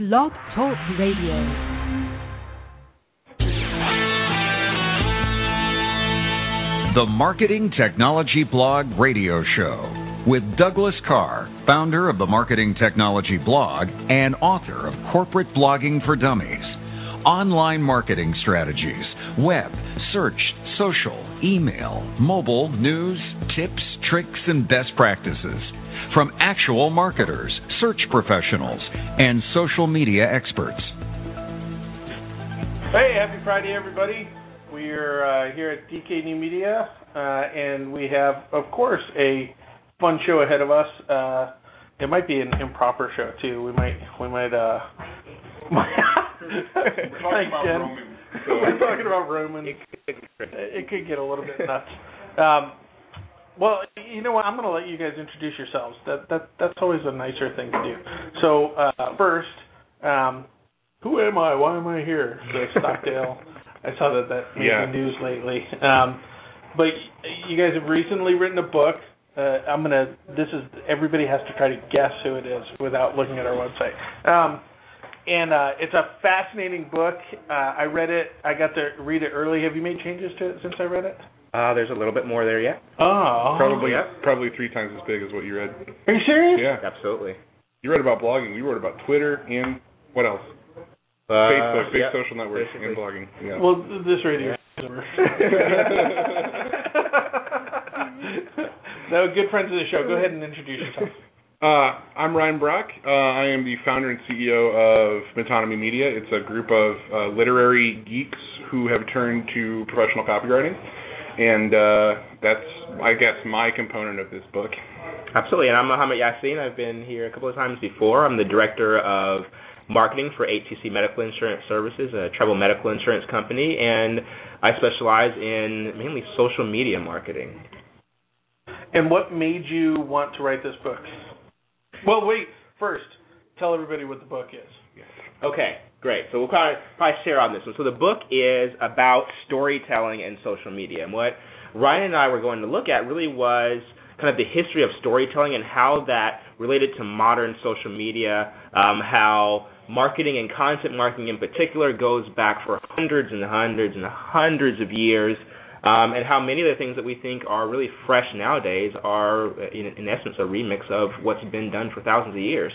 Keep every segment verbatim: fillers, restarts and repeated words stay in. Blog Talk Radio. The Marketing Technology Blog radio show with Douglas Carr, founder of the Marketing Technology Blog and author of Corporate Blogging for Dummies, online marketing strategies, web, search, social, email, mobile, news, tips, tricks, and best practices from actual marketers, search professionals, and social media experts. Hey, happy Friday, everybody. We're uh, here at D K New Media, uh, and we have, of course, a fun show ahead of us. Uh, it might be an improper show too. We might, we might. Uh, We're talking about Roman. So We're talking about Roman. It could, it could get a little bit nuts. Um, well, you know what? I'm going to let you guys introduce yourselves. That that that's always a nicer thing to do. So uh, first, um, who am I? Why am I here? So Stockdale. I saw that that made yeah. the news lately. Um, but you guys have recently written a book. Uh, I'm gonna. This is everybody has to try to guess who it is without looking at our website. Um, and uh, it's a fascinating book. Uh, I read it. I got to read it early. Have you made changes to it since I read it? Uh, there's a little bit more there yet. Oh, probably yeah. probably three times as big as what you read. Are you serious? Yeah, absolutely. You wrote about blogging. We wrote about Twitter and what else? Facebook, uh, big yeah, social networks, basically. And blogging. Yeah. Well, this radio is over. No, good friends of the show. Go ahead and introduce yourself. Uh, I'm Ryan Brock. Uh, I am the founder and C E O of Metonymy Media. It's a group of uh, literary geeks who have turned to professional copywriting. And uh, that's, I guess, my component of this book. Absolutely. And I'm Mohammad Yaseen. I've been here a couple of times before. I'm the director of marketing for A T C Medical Insurance Services, a travel medical insurance company, and I specialize in mainly social media marketing. And what made you want to write this book? Well, wait, first, tell everybody what the book is. Okay, great. So we'll probably, probably share on this one. So the book is about storytelling and social media. And what Ryan and I were going to look at really was kind of the history of storytelling and how that related to modern social media, um, how marketing and content marketing in particular goes back for hundreds and hundreds and hundreds of years, um, and how many of the things that we think are really fresh nowadays are, in, in essence, a remix of what's been done for thousands of years.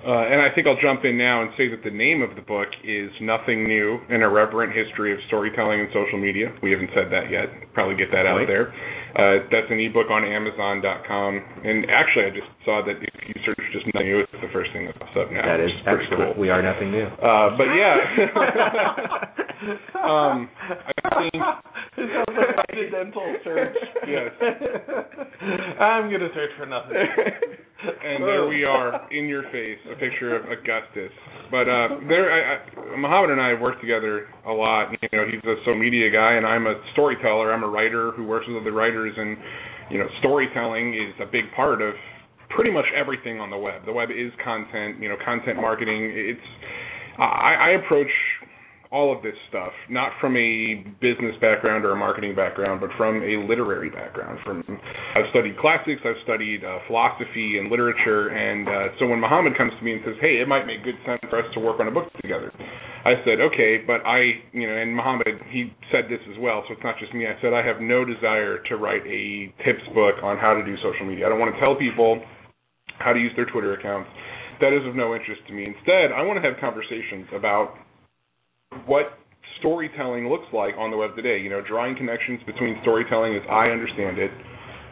Uh, and I think I'll jump in now and say that the name of the book is Nothing New, An Irreverent History of Storytelling and Social Media. We haven't said that yet. Probably get that out there. Uh, that's an ebook on Amazon dot com. And actually, I just saw that if you search just Nothing New, it's the first thing that pops up now. That is pretty cool. We are nothing new. Uh, but yeah. um, I think... It sounds like an accidental search. Yes. I'm going to search for nothing. And there we are, in your face, a picture of Augustus. But uh, there, I, I, Mohammad and I have worked together a lot. You know, he's a social media guy, and I'm a storyteller. I'm a writer who works with other writers, and you know, storytelling is a big part of pretty much everything on the web. The web is content. You know, content marketing. It's I, I approach all of this stuff, not from a business background or a marketing background, but from a literary background. From I've studied classics, I've studied uh, philosophy and literature, and uh, so when Mohammad comes to me and says, hey, it might make good sense for us to work on a book together, I said, okay, but I, you know, and Mohammad, he said this as well, so it's not just me. I said, I have no desire to write a tips book on how to do social media. I don't want to tell people how to use their Twitter accounts. That is of no interest to me. Instead, I want to have conversations about what storytelling looks like on the web today, you know, drawing connections between storytelling as I understand it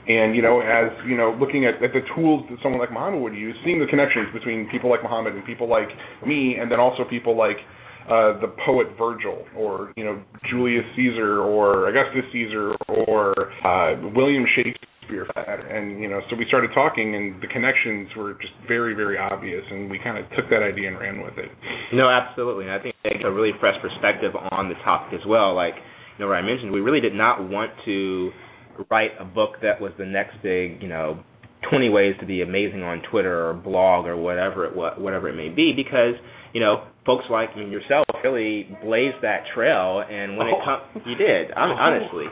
and, you know, as, you know, looking at, at the tools that someone like Mohammad would use, seeing the connections between people like Mohammad and people like me, and then also people like uh, the poet Virgil or, you know, Julius Caesar or Augustus Caesar or uh, William Shakespeare. And, you know, so we started talking, and the connections were just very, very obvious, and we kind of took that idea and ran with it. No, absolutely. And I think it takes a really fresh perspective on the topic as well. Like, you know, what I mentioned, we really did not want to write a book that was the next big, you know, twenty ways to be amazing on Twitter or blog or whatever it whatever it may be, because you know folks like I mean, yourself really blazed that trail. And when oh. it comes, you did. I'm, honestly.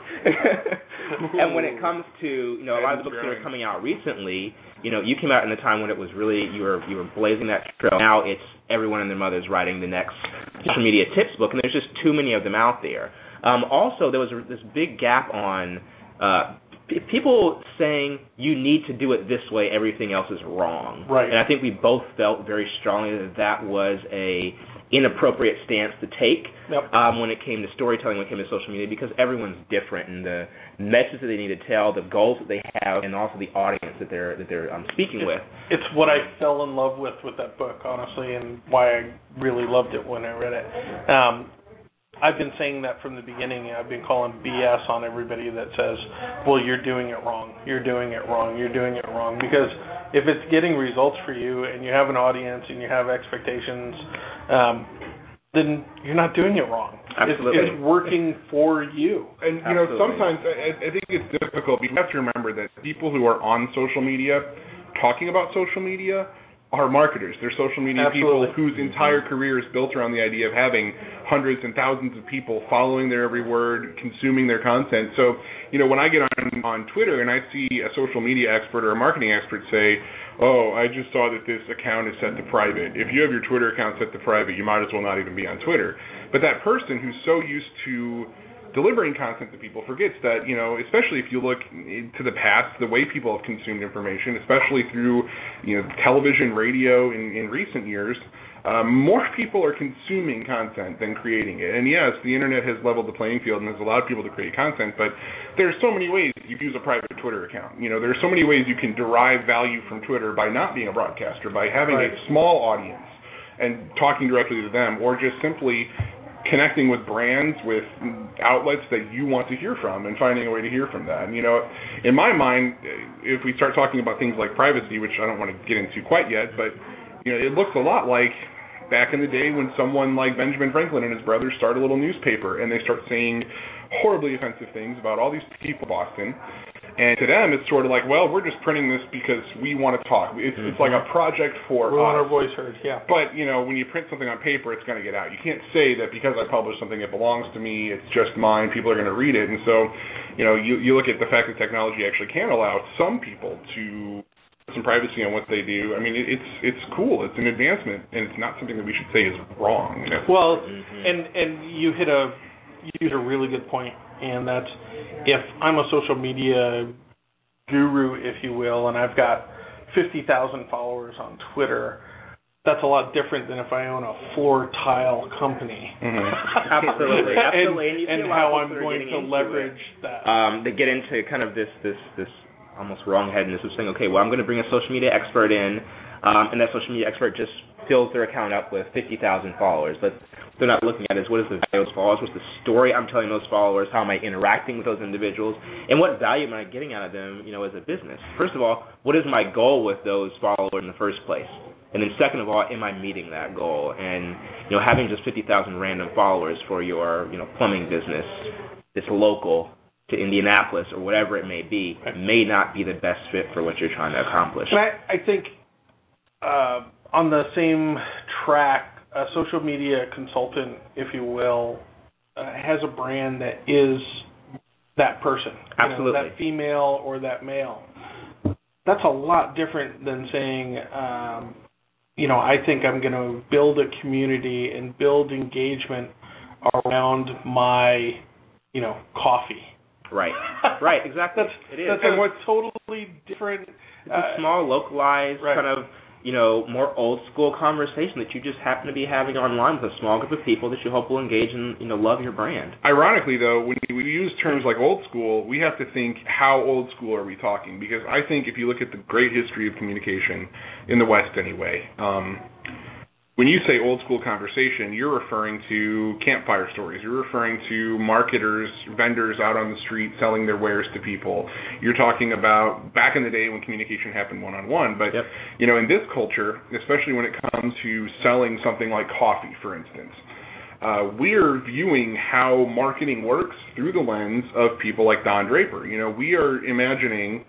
And when it comes to you know a lot of the books that are coming out recently, you know you came out in the time when it was really you were you were blazing that trail. Now it's everyone and their mother's writing the next social media tips book, and there's just too many of them out there. Um, also, there was a, this big gap on. Uh, People saying you need to do it this way, everything else is wrong. Right. And I think we both felt very strongly that that was a inappropriate stance to take yep. um, when it came to storytelling, when it came to social media, because everyone's different and the message that they need to tell, the goals that they have, and also the audience that they're that they're um, speaking it's, with. It's what I fell in love with with that book, honestly, and why I really loved it when I read it. Um, I've been saying that from the beginning. I've been calling B S on everybody that says, well, you're doing it wrong, you're doing it wrong, you're doing it wrong. Because if it's getting results for you and you have an audience and you have expectations, um, then you're not doing it wrong. Absolutely. It's, it's working for you. And, you know, Absolutely. sometimes I, I think it's difficult. You have to remember that people who are on social media talking about social media are marketers. They're social media Absolutely. people whose entire career is built around the idea of having hundreds and thousands of people following their every word, consuming their content. So, you know, when I get on, on Twitter and I see a social media expert or a marketing expert say, oh, I just saw that this account is set to private. If you have your Twitter account set to private, you might as well not even be on Twitter. But that person who's so used to delivering content to people forgets that, you know, especially if you look to the past, the way people have consumed information, especially through, you know, television, radio in, in recent years, um, more people are consuming content than creating it. And yes, the internet has leveled the playing field and has allowed people to create content, but there's so many ways you use a private Twitter account. You know, there's so many ways you can derive value from Twitter by not being a broadcaster, by having Right. a small audience and talking directly to them, or just simply connecting with brands, with outlets that you want to hear from and finding a way to hear from that. And, you know, in my mind, if we start talking about things like privacy, which I don't want to get into quite yet, but, you know, it looks a lot like back in the day when someone like Benjamin Franklin and his brothers start a little newspaper and they start saying horribly offensive things about all these people in Boston. And to them, it's sort of like, well, we're just printing this because we want to talk. It's, mm-hmm. it's like a project for we want us. Our voice heard, yeah. But, you know, when you print something on paper, it's going to get out. You can't say that because I publish something, it belongs to me, it's just mine, people are going to read it. And so, you know, you, you look at the fact that technology actually can allow some people to put some privacy on what they do. I mean, it, it's it's cool. It's an advancement, and it's not something that we should say is wrong. You know? Well, mm-hmm. and, and you hit a, you hit a really good point. And that's, if I'm a social media guru, if you will, and I've got fifty thousand followers on Twitter, that's a lot different than if I own a floor tile company. Mm-hmm. Absolutely. Absolutely. And, and, and how I'm going to leverage it. that. Um, they get into kind of this, this, this almost wrongheadedness of saying, okay, well, I'm going to bring a social media expert in, um, and that social media expert just fills their account up with fifty thousand followers. But what they're not looking at is, what is the value of those followers? What's the story I'm telling those followers? How am I interacting with those individuals? And what value am I getting out of them, you know, as a business? First of all, what is my goal with those followers in the first place? And then second of all, am I meeting that goal? And, you know, having just fifty thousand random followers for your, you know, plumbing business that's local to Indianapolis or whatever it may be may not be the best fit for what you're trying to accomplish. And I, I think uh, on the same track, a social media consultant, if you will, uh, has a brand that is that person. Absolutely. You know, that female or that male. That's a lot different than saying, um, you know, I think I'm going to build a community and build engagement around my, you know, coffee. Right, right, exactly. that's, it is. That's a totally different. It's a small, localized right. kind of, you know, more old-school conversation that you just happen to be having online with a small group of people that you hope will engage and, you know, love your brand. Ironically, though, when we use terms like old school, we have to think, how old school are we talking? Because I think if you look at the great history of communication, in the West anyway, um, when you say old-school conversation, you're referring to campfire stories. You're referring to marketers, vendors out on the street selling their wares to people. You're talking about back in the day when communication happened one-on-one. But, yep. you know, in this culture, especially when it comes to selling something like coffee, for instance, uh, we're viewing how marketing works through the lens of people like Don Draper. You know, we are imagining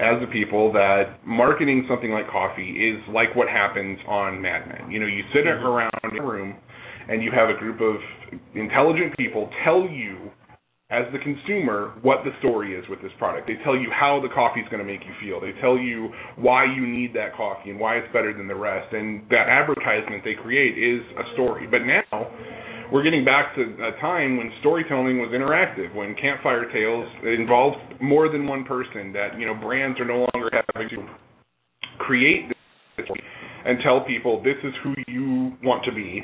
as the people that marketing something like coffee is like what happens on Mad Men. You know, you sit around in a room and you have a group of intelligent people tell you, as the consumer, what the story is with this product. They tell you how the coffee is going to make you feel. They tell you why you need that coffee and why it's better than the rest. And that advertisement they create is a story. But now we're getting back to a time when storytelling was interactive, when Campfire Tales involved more than one person, that, you know, brands are no longer having to create this story and tell people this is who you want to be.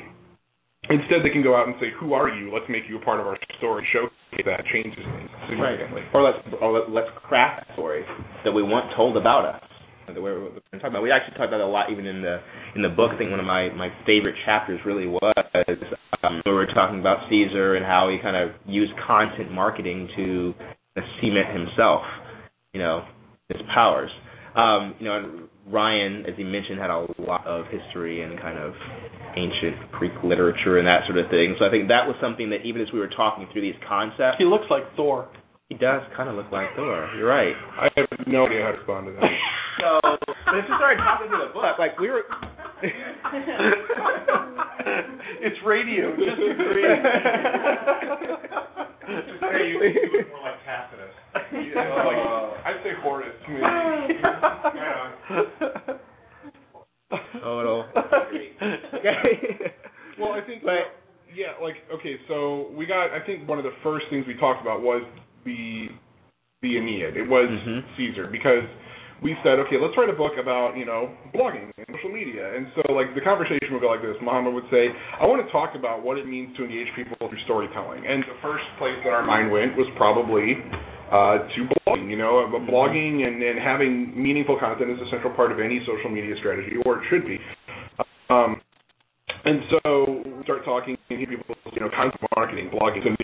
Instead, they can go out and say, who are you? Let's make you a part of our story, showcase that, changes things significantly. Right. Or let's, or let's craft stories that we want told about us. That we're, we're talking about. We actually talked about it a lot even in the in the book. I think one of my, my favorite chapters really was um, where we were talking about Caesar and how he kind of used content marketing to cement himself, you know, his powers. Um, you know, and Ryan, as he mentioned, had a lot of history and kind of ancient Greek literature and that sort of thing. So I think that was something that even as we were talking through these concepts... He looks like Thor. He does kind of look like Thor. You're right. I have no idea how to respond to that. So, but if you started talking through the book, like we were... It's radio. Just agree. Hey, you, you look more like Tacitus. You know, like, I'd say Horace. Maybe. Yeah. Oh, no. Okay. Well, I think, but, yeah, like, okay, so we got, I think one of the first things we talked about was the the Aeneid. It was mm-hmm. Caesar, because we said, okay, let's write a book about, you know, blogging and social media. And so, like, the conversation would go like this. Mohammad would say, I want to talk about what it means to engage people through storytelling. And the first place that our mind went was probably uh, to blogging. You know, blogging and, and having meaningful content is a central part of any social media strategy, or it should be. Um, and so we start talking to people, you know, content marketing, blogging, so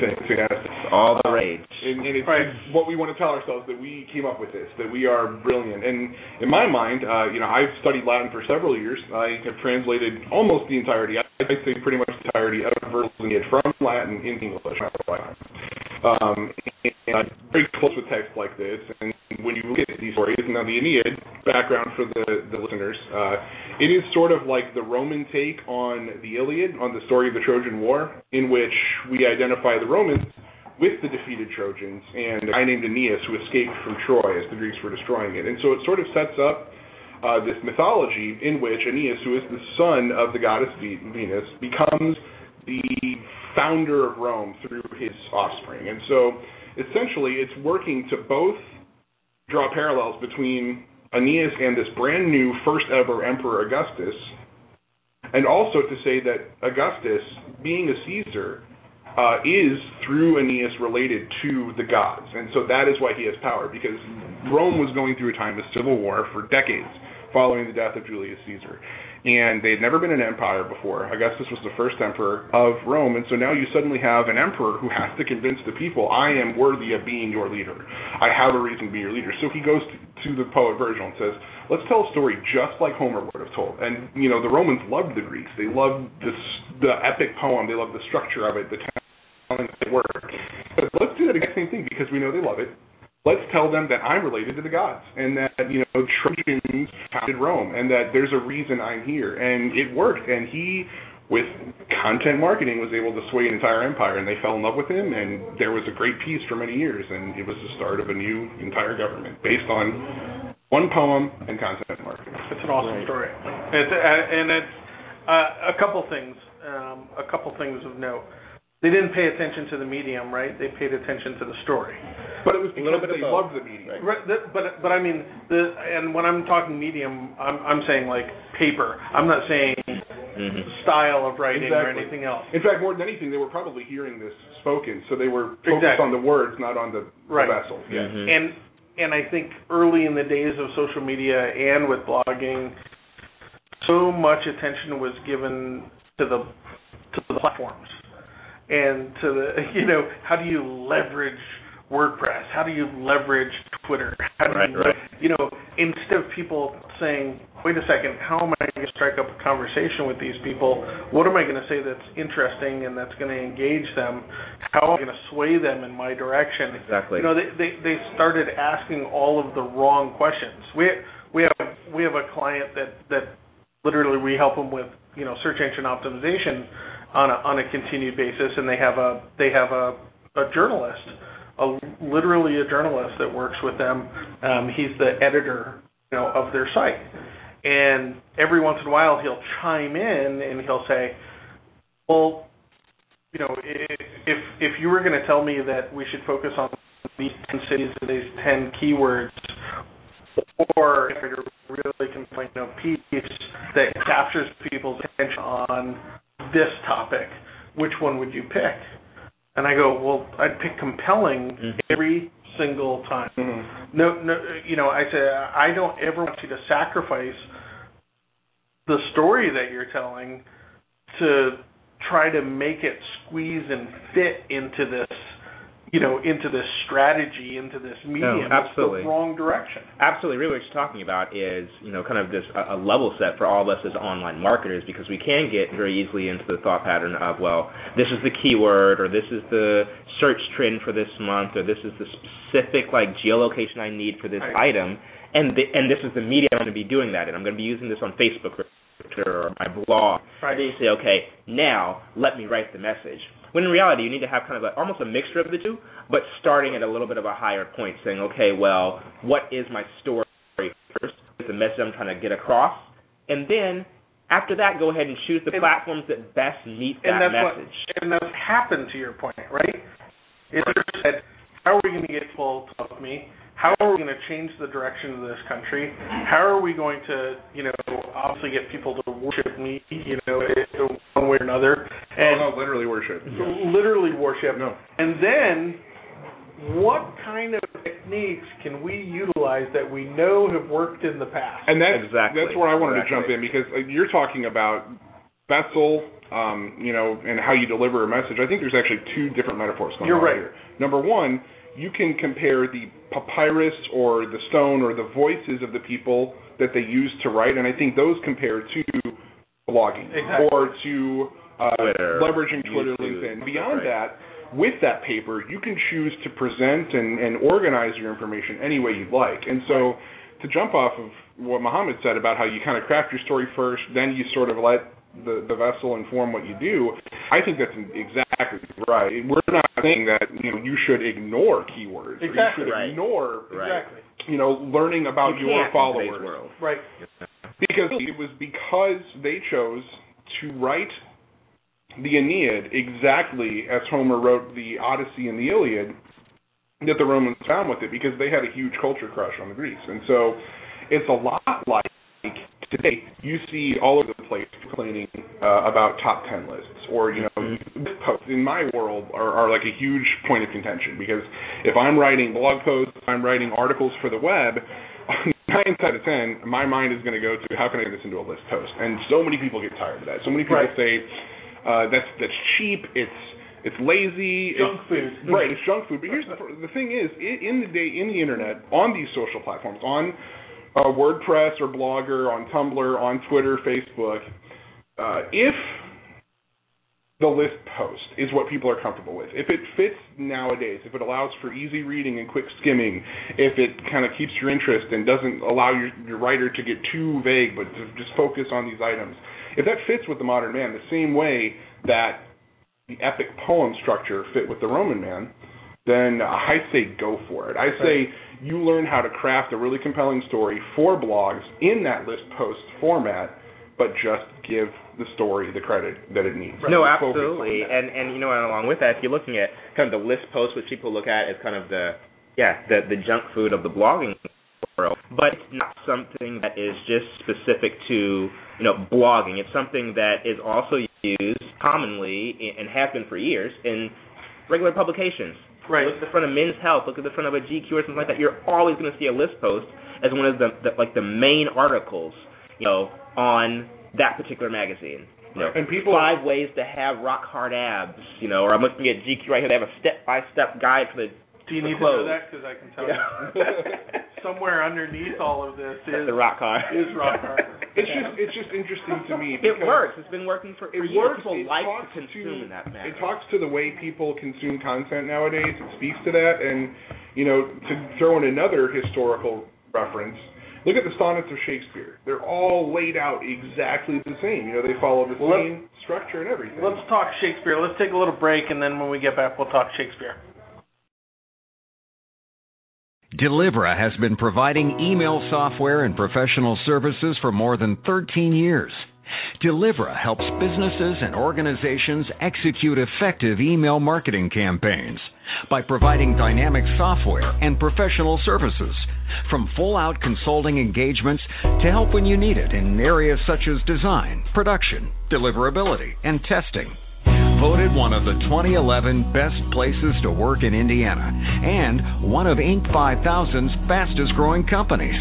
things, yes. All the rage. Uh, and, and it's right. What we want to tell ourselves, that we came up with this, that we are brilliant. And in my mind, uh, you know, I've studied Latin for several years. I have translated almost the entirety, I'd say pretty much the entirety of Virgil and Iliad from Latin into English. Um, and I'm very close with texts like this. And when you look at these stories, now the Aeneid, background for the, the listeners, uh, it is sort of like the Roman take on the Iliad, on the story of the Trojan War, in which we identify the Romans with the defeated Trojans and a guy named Aeneas who escaped from Troy as the Greeks were destroying it. And so it sort of sets up uh, this mythology in which Aeneas, who is the son of the goddess Venus, becomes the founder of Rome through his offspring. And so essentially it's working to both draw parallels between Aeneas and this brand new first ever Emperor Augustus, and also to say that Augustus, being a Caesar, uh, is through Aeneas related to the gods. And so that is why he has power, because Rome was going through a time of civil war for decades following the death of Julius Caesar. And they had never been an empire before. Augustus was the first emperor of Rome, and so now you suddenly have an emperor who has to convince the people, I am worthy of being your leader. I have a reason to be your leader. So he goes to the poet Virgil and says, let's tell a story just like Homer would have told. And, you know, the Romans loved the Greeks. They loved this, the epic poem. They loved the structure of it, the telling that they were. But let's do that exact same thing because we know they love it. Let's tell them that I'm related to the gods and that, you know, Trojans founded Rome and that there's a reason I'm here. And it worked. And he, with content marketing, was able to sway an entire empire, and they fell in love with him. And there was a great peace for many years. And it was the start of a new entire government based on one poem and content marketing. It's an awesome right. story. It's, uh, and it's uh, a couple things, um, a couple things of note. They didn't pay attention to the medium, right? They paid attention to the story. But it was because a little bit they loved the medium. Right. Right, but, but I mean, the, and when I'm talking medium, I'm, I'm saying like paper. I'm not saying mm-hmm. style of writing exactly. or anything else. In fact, more than anything, they were probably hearing this spoken, so they were focused exactly. on the words, not on the, right. the vessel. Yeah. Mm-hmm. And and I think early in the days of social media and with blogging, so much attention was given to the to the platforms. And to the, you know, how do you leverage WordPress? How do you leverage Twitter? How do right, you, right. you know, instead of people saying, wait a second, how am I going to strike up a conversation with these people? What am I going to say that's interesting and that's going to engage them? How am I going to sway them in my direction? Exactly. You know, they, they, they started asking all of the wrong questions. We we have we have a client that, that literally we help them with, you know, search engine optimization on a, on a continued basis, and they have a they have a, a journalist. A, literally a journalist that works with them. Um, he's the editor, you know, of their site. And every once in a while he'll chime in and he'll say, well, you know, if if, if you were going to tell me that we should focus on these ten cities and these ten keywords, or if you're really complaining of piece that captures people's attention on this topic, which one would you pick? And I go, well, I'd pick compelling mm-hmm. every single time. Mm-hmm. No, no, you know, I say, I don't ever want you to sacrifice the story that you're telling to try to make it squeeze and fit into this, you know, into this strategy, into this medium. No, absolutely. It's the wrong direction. Absolutely. Really what you're talking about is, you know, kind of this a, a level set for all of us as online marketers, because we can get very easily into the thought pattern of, well, this is the keyword, or this is the search trend for this month, or this is the specific, like, geolocation I need for this right. item, and, the, and this is the media I'm going to be doing that in. I'm going to be using this on Facebook or Twitter or my blog. Right. And then you say, okay, now let me write the message. When in reality, you need to have kind of a, almost a mixture of the two, but starting at a little bit of a higher point, saying, okay, well, what is my story first? What's the message I'm trying to get across? And then after that, go ahead and choose the and, platforms that best meet that and message. What, and that's happened to your point, right? It's said, how are we going to get people to love me? How are we going to change the direction of this country? How are we going to, you know, obviously get people to worship me, you know, one way or another? And oh, no, literally worship. Literally worship. No. And then what kind of techniques can we utilize that we know have worked in the past? And that's, exactly. that's where I wanted exactly. to jump in, because you're talking about Bessel, um, you know, and how you deliver a message. I think there's actually two different metaphors going you're on right. here. Number one, you can compare the papyrus or the stone or the voices of the people that they used to write, and I think those compare to blogging exactly. or to uh, Twitter, leveraging Twitter, LinkedIn. Beyond right. that, with that paper, you can choose to present and, and organize your information any way you'd like. And so to jump off of what Mohammad said about how you kind of craft your story first, then you sort of let the, the vessel inform what you do, I think that's exactly right. We're not saying that, you know, you should ignore keywords. Exactly. Or you should right. ignore, exactly. you know, learning about you your followers. World. Right. Because it was because they chose to write the Aeneid exactly as Homer wrote the Odyssey and the Iliad that the Romans found with it, because they had a huge culture crush on the Greeks. And so it's a lot like today, you see all over the place complaining uh, about top ten lists, or, you know, mm-hmm. posts in my world are, are like a huge point of contention, because if I'm writing blog posts, if I'm writing articles for the web, nine out of ten, my mind is going to go to how can I get this into a list post? And so many people get tired of that. So many people right. say uh, that's that's cheap. It's it's lazy. Junk it's, food. It's, right. It's junk food. But here's the, the thing is, in the day in the internet, on these social platforms, on Uh, WordPress or Blogger, on Tumblr, on Twitter, Facebook, uh, if the list post is what people are comfortable with, if it fits nowadays, if it allows for easy reading and quick skimming, if it kind of keeps your interest and doesn't allow your, your writer to get too vague but to just focus on these items, if that fits with the modern man the same way that the epic poem structure fit with the Roman man, then I say go for it. I say you learn how to craft a really compelling story for blogs in that list post format, but just give the story the credit that it needs. Right. No, absolutely. And, and, you know, and along with that, if you're looking at kind of the list post, which people look at as kind of the, yeah, the, the junk food of the blogging world, but it's not something that is just specific to, you know, blogging. It's something that is also used commonly and has been for years in regular publications. Right. Look at the front of Men's Health, look at the front of a G Q or something like that. You're always going to see a list post as one of the, the like the main articles, you know, on that particular magazine. You know, and people five are, ways to have rock hard abs, you know, or I'm looking at G Q right here. They have a step by step guide for the. Do you need clothes. To know that? Because I can tell yeah. you. Somewhere underneath all of this is the rock hard. Is rock hard. It's just it's just interesting to me. It works. It's been working for years. People like to consume in that manner. It talks to the way people consume content nowadays. It speaks to that. And, you know, to throw in another historical reference, look at the sonnets of Shakespeare. They're all laid out exactly the same. You know, they follow the well, same structure and everything. Let's talk Shakespeare. Let's take a little break, and then when we get back, we'll talk Shakespeare. Delivra has been providing email software and professional services for more than thirteen years. Delivra helps businesses and organizations execute effective email marketing campaigns by providing dynamic software and professional services, from full-out consulting engagements to help when you need it in areas such as design, production, deliverability, and testing. Voted one of the twenty eleven best places to work in Indiana and one of Inc five thousand's fastest growing companies.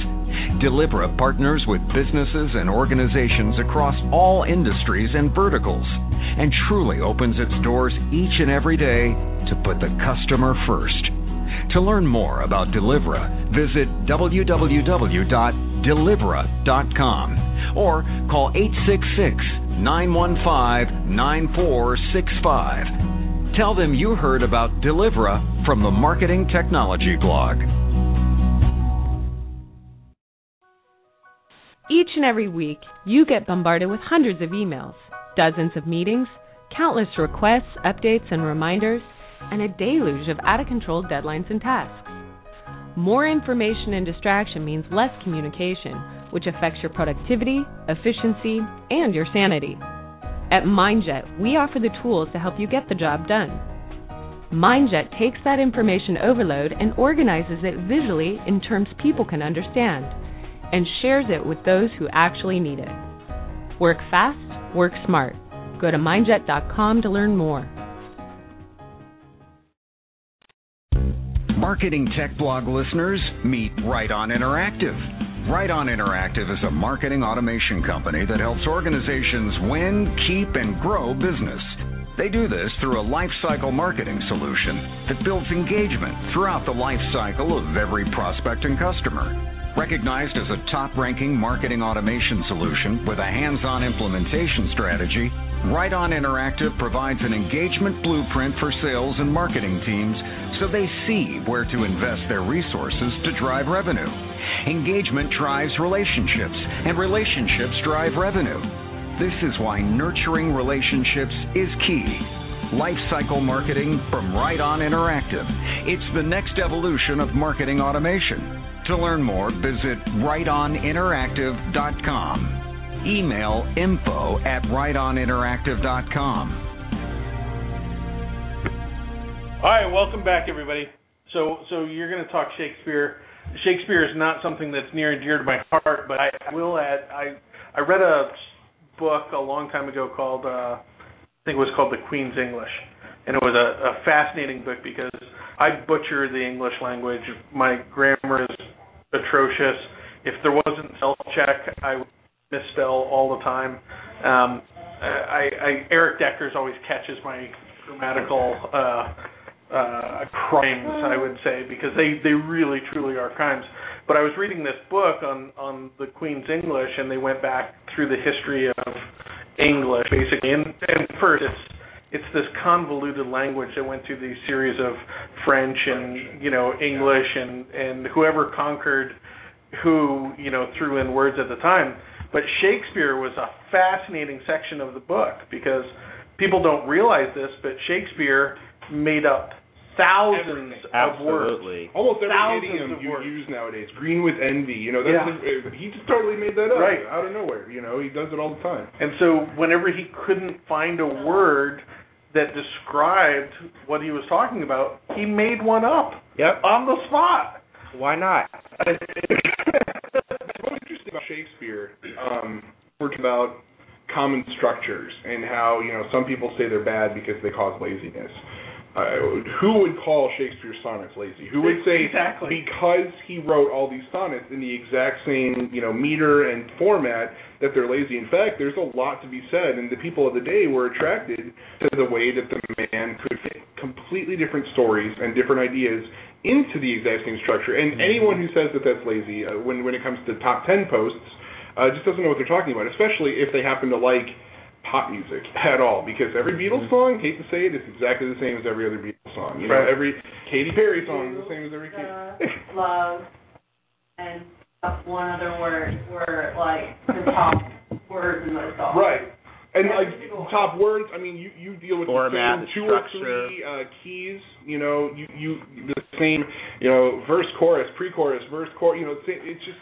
Delivra partners with businesses and organizations across all industries and verticals and truly opens its doors each and every day to put the customer first. To learn more about Delivra, visit w w w dot delivra dot com or call eight six six, nine one five, nine four six five. Tell them you heard about Delivra from the Marketing Technology Blog. Each and every week, you get bombarded with hundreds of emails, dozens of meetings, countless requests, updates, and reminders, and a deluge of out-of-control deadlines and tasks. More information and distraction means less communication, which affects your productivity, efficiency, and your sanity. At Mindjet, we offer the tools to help you get the job done. Mindjet takes that information overload and organizes it visually in terms people can understand, and shares it with those who actually need it. Work fast, work smart. Go to mindjet dot com to learn more. Marketing Tech Blog listeners, meet Right On Interactive. Right On Interactive is a marketing automation company that helps organizations win, keep, and grow business. They do this through a lifecycle marketing solution that builds engagement throughout the lifecycle of every prospect and customer. Recognized as a top-ranking marketing automation solution with a hands-on implementation strategy, Right On Interactive provides an engagement blueprint for sales and marketing teams so they see where to invest their resources to drive revenue. Engagement drives relationships, and relationships drive revenue. This is why nurturing relationships is key. Lifecycle marketing from Right On Interactive. It's the next evolution of marketing automation. To learn more, visit right on interactive dot com. Email info at right on interactive dot com. All right, welcome back, everybody. So so you're going to talk Shakespeare. Shakespeare is not something that's near and dear to my heart, but I will add, I, I read a book a long time ago called, uh, I think it was called The Queen's English. And it was a, a fascinating book because I butcher the English language. My grammar is atrocious. If there wasn't self-check, I would misspell all the time. Um, I, I, Eric Decker's always catches my grammatical uh, uh, crimes, I would say, because they, they really, truly are crimes. But I was reading this book on, on the Queen's English, and they went back through the history of English, basically. And, and first, it's, it's this convoluted language that went through these series of French and, you know, English, and, and whoever conquered who, you know, threw in words at the time. But Shakespeare was a fascinating section of the book because people don't realize this, but Shakespeare made up thousands Everything. of Absolutely. words. Almost every thousands idiom you words. use nowadays. Green with envy. You know, that's yeah. the, he just totally made that up right. out of nowhere. You know, he does it all the time. And so whenever he couldn't find a word that described what he was talking about, he made one up yep. on the spot. Why not? Shakespeare um, talked about common structures and how, you know, some people say they're bad because they cause laziness. Uh, who would call Shakespeare's sonnets lazy? Who would say exactly. because he wrote all these sonnets in the exact same, you know, meter and format that they're lazy? In fact, there's a lot to be said, and the people of the day were attracted to the way that the man could fit completely different stories and different ideas into the exact same structure. And anyone who says that that's lazy, uh, when when it comes to top ten posts, uh, just doesn't know what they're talking about, especially if they happen to like pop music at all, because every Beatles song, hate to say it, is exactly the same as every other Beatles song. You right. know, every Katy Perry song is the same as every Katy Perry. Love and one other word were like the top words in those songs. Right. And like top words, I mean, you, you deal with the same two or three uh, keys, you know, you, you the same, you know, verse, chorus, pre-chorus, verse, chorus, you know, it's just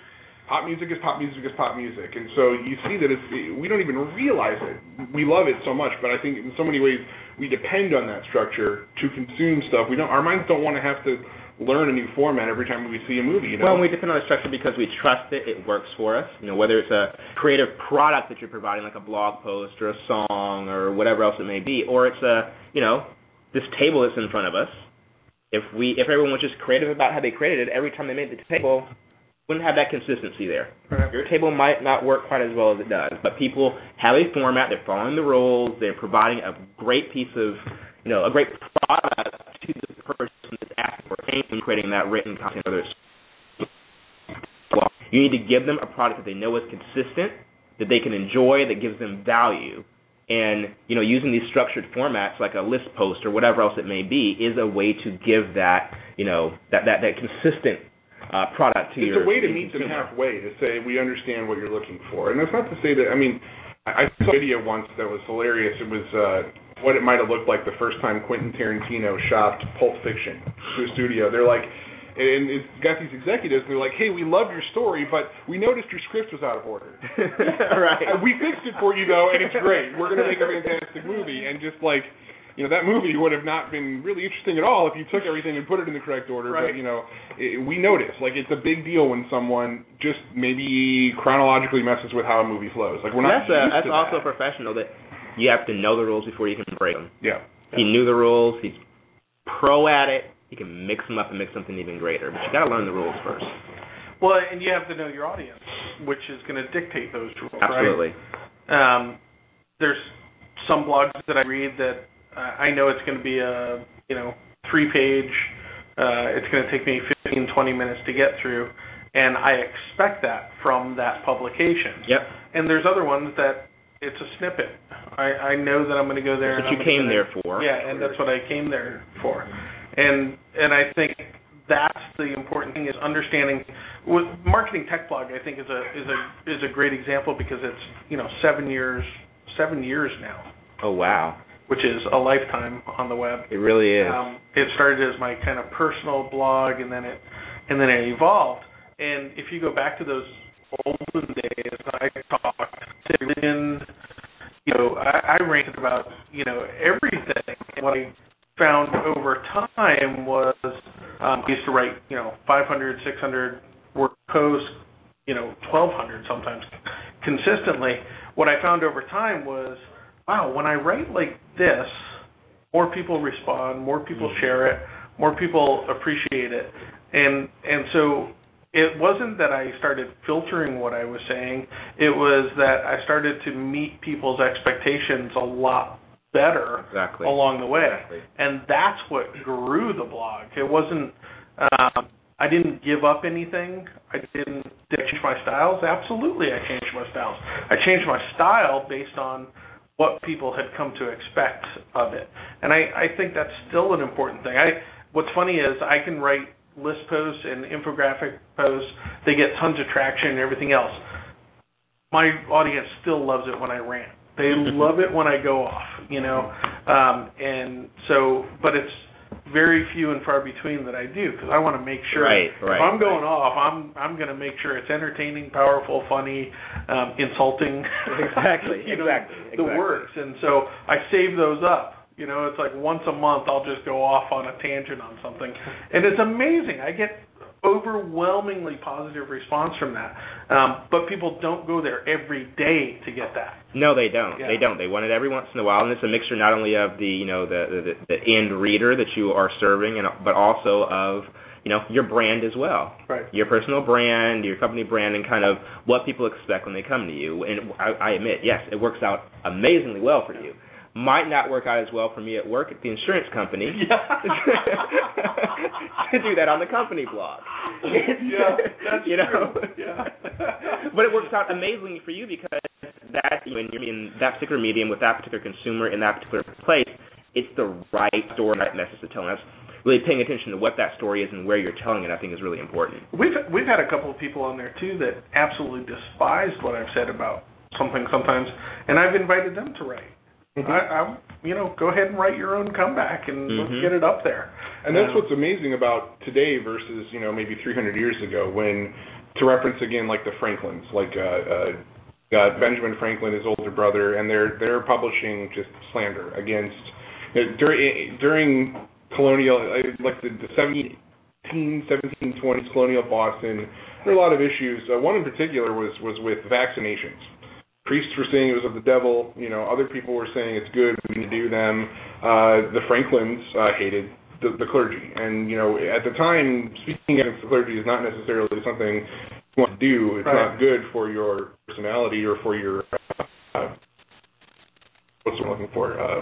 pop music is pop music is pop music. And so you see that it's, we don't even realize it. We love it so much, but I think in so many ways we depend on that structure to consume stuff. We don't, our minds don't want to have to learn a new format every time we see a movie. You know? Well, we depend on the structure because we trust it. It works for us. You know, whether it's a creative product that you're providing, like a blog post or a song or whatever else it may be, or it's a, you know, this table that's in front of us. If we, if everyone was just creative about how they created it, every time they made the table, wouldn't have that consistency there. Right. Your table might not work quite as well as it does, but people have a format. They're following the rules. They're providing a great piece of, you know, a great product to the person that's asking for it and creating that written content. You need to give them a product that they know is consistent, that they can enjoy, that gives them value. And, you know, using these structured formats like a list post or whatever else it may be is a way to give that, you know, that, that, that consistent Uh, product to it's your It's a way to meet consumer. Them halfway, to say we understand what you're looking for. And that's not to say that, I mean, I, I saw a video once that was hilarious. It was uh, what it might have looked like the first time Quentin Tarantino shopped Pulp Fiction to a studio. They're like, and it's got these executives, and they're like, hey, we love your story, but we noticed your script was out of order. Right. We fixed it for you, though, and it's great. We're going to make a fantastic movie. And just like, you know, that movie would have not been really interesting at all if you took everything and put it in the correct order. Right. But, you know, it, we notice. Like, it's a big deal when someone just maybe chronologically messes with how a movie flows. Like, we're not that's used a, that's to also that. Professional that you have to know the rules before you can break them. Yeah. yeah. He knew the rules. He's pro at it. He can mix them up and make something even greater. But you got to learn the rules first. Well, and you have to know your audience, which is going to dictate those rules, Absolutely. Right? Um, there's some blogs that I read that Uh, I know it's going to be a, you know, three-page, uh, it's going to take me fifteen, twenty minutes to get through, and I expect that from that publication. Yep. And there's other ones that it's a snippet. I, I know that I'm going to go there. That's what you came there for. Yeah, and that's what I came there for. And and I think that's the important thing is understanding. With Marketing Tech Blog, I think, is a is a is a great example because it's, you know, seven years seven years now. Oh, wow. Which is a lifetime on the web. It really is. Um, it started as my kind of personal blog, and then it, and then it evolved. And if you go back to those olden days, I talked to religion. You know, I, I ranted about, you know, everything. And what I found over time was um, I used to write, you know, five hundred, six hundred word posts, you know, twelve hundred sometimes consistently. What I found over time was, wow, when I write like this, more people respond, more people share it, more people appreciate it. And and so it wasn't that I started filtering what I was saying. It was that I started to meet people's expectations a lot better exactly. along the way. Exactly. And that's what grew the blog. It wasn't, um, I didn't give up anything. I didn't did I change my styles. Absolutely, I changed my styles. I changed my style based on what people had come to expect of it. And I, I think that's still an important thing. I, what's funny is I can write list posts and infographic posts. They get tons of traction and everything else. My audience still loves it when I rant. They love it when I go off, you know. Um, and so, but it's very few and far between that I do because I want to make sure right, right, if I'm going right. off, I'm I'm going to make sure it's entertaining, powerful, funny, um, insulting. Exactly, you know, exactly. the exactly. works, and so I save those up. You know, it's like once a month I'll just go off on a tangent on something, and it's amazing. I get overwhelmingly positive response from that, um, but people don't go there every day to get that. No, they don't. Yeah. They don't. They want it every once in a while, and it's a mixture not only of the you know the the, the end reader that you are serving, and but also of you know, your brand as well. Right. Your personal brand, your company brand, and kind of what people expect when they come to you. And I, I admit, yes, it works out amazingly well for you. might not work out as well for me at work at the insurance company yeah. to do that on the company blog. Yeah, that's you know? True. Yeah. But it works out amazingly for you because that when you're in that particular medium with that particular consumer in that particular place, it's the right story, right message to tell. And that's really paying attention to what that story is and where you're telling it, I think, is really important. We've we've had a couple of people on there too that absolutely despised what I've said about something sometimes, and I've invited them to write. Mm-hmm. I, I, you know, go ahead and write your own comeback and mm-hmm. let's get it up there. And that's um, what's amazing about today versus, you know, maybe three hundred years ago when, to reference again, like the Franklins, like uh, uh, uh, Benjamin Franklin, his older brother, and they're they're publishing just slander against uh, during during colonial, uh, like the, the seventeen, seventeen twenties colonial Boston. There were a lot of issues. Uh, one in particular was was with vaccinations. Priests were saying it was of the devil. You know, other people were saying it's good. We need to do them. Uh, the Franklins uh, hated the, the clergy, and you know, at the time, speaking against the clergy is not necessarily something you want to do. It's right. not good for your personality or for your uh, what's I'm looking for uh,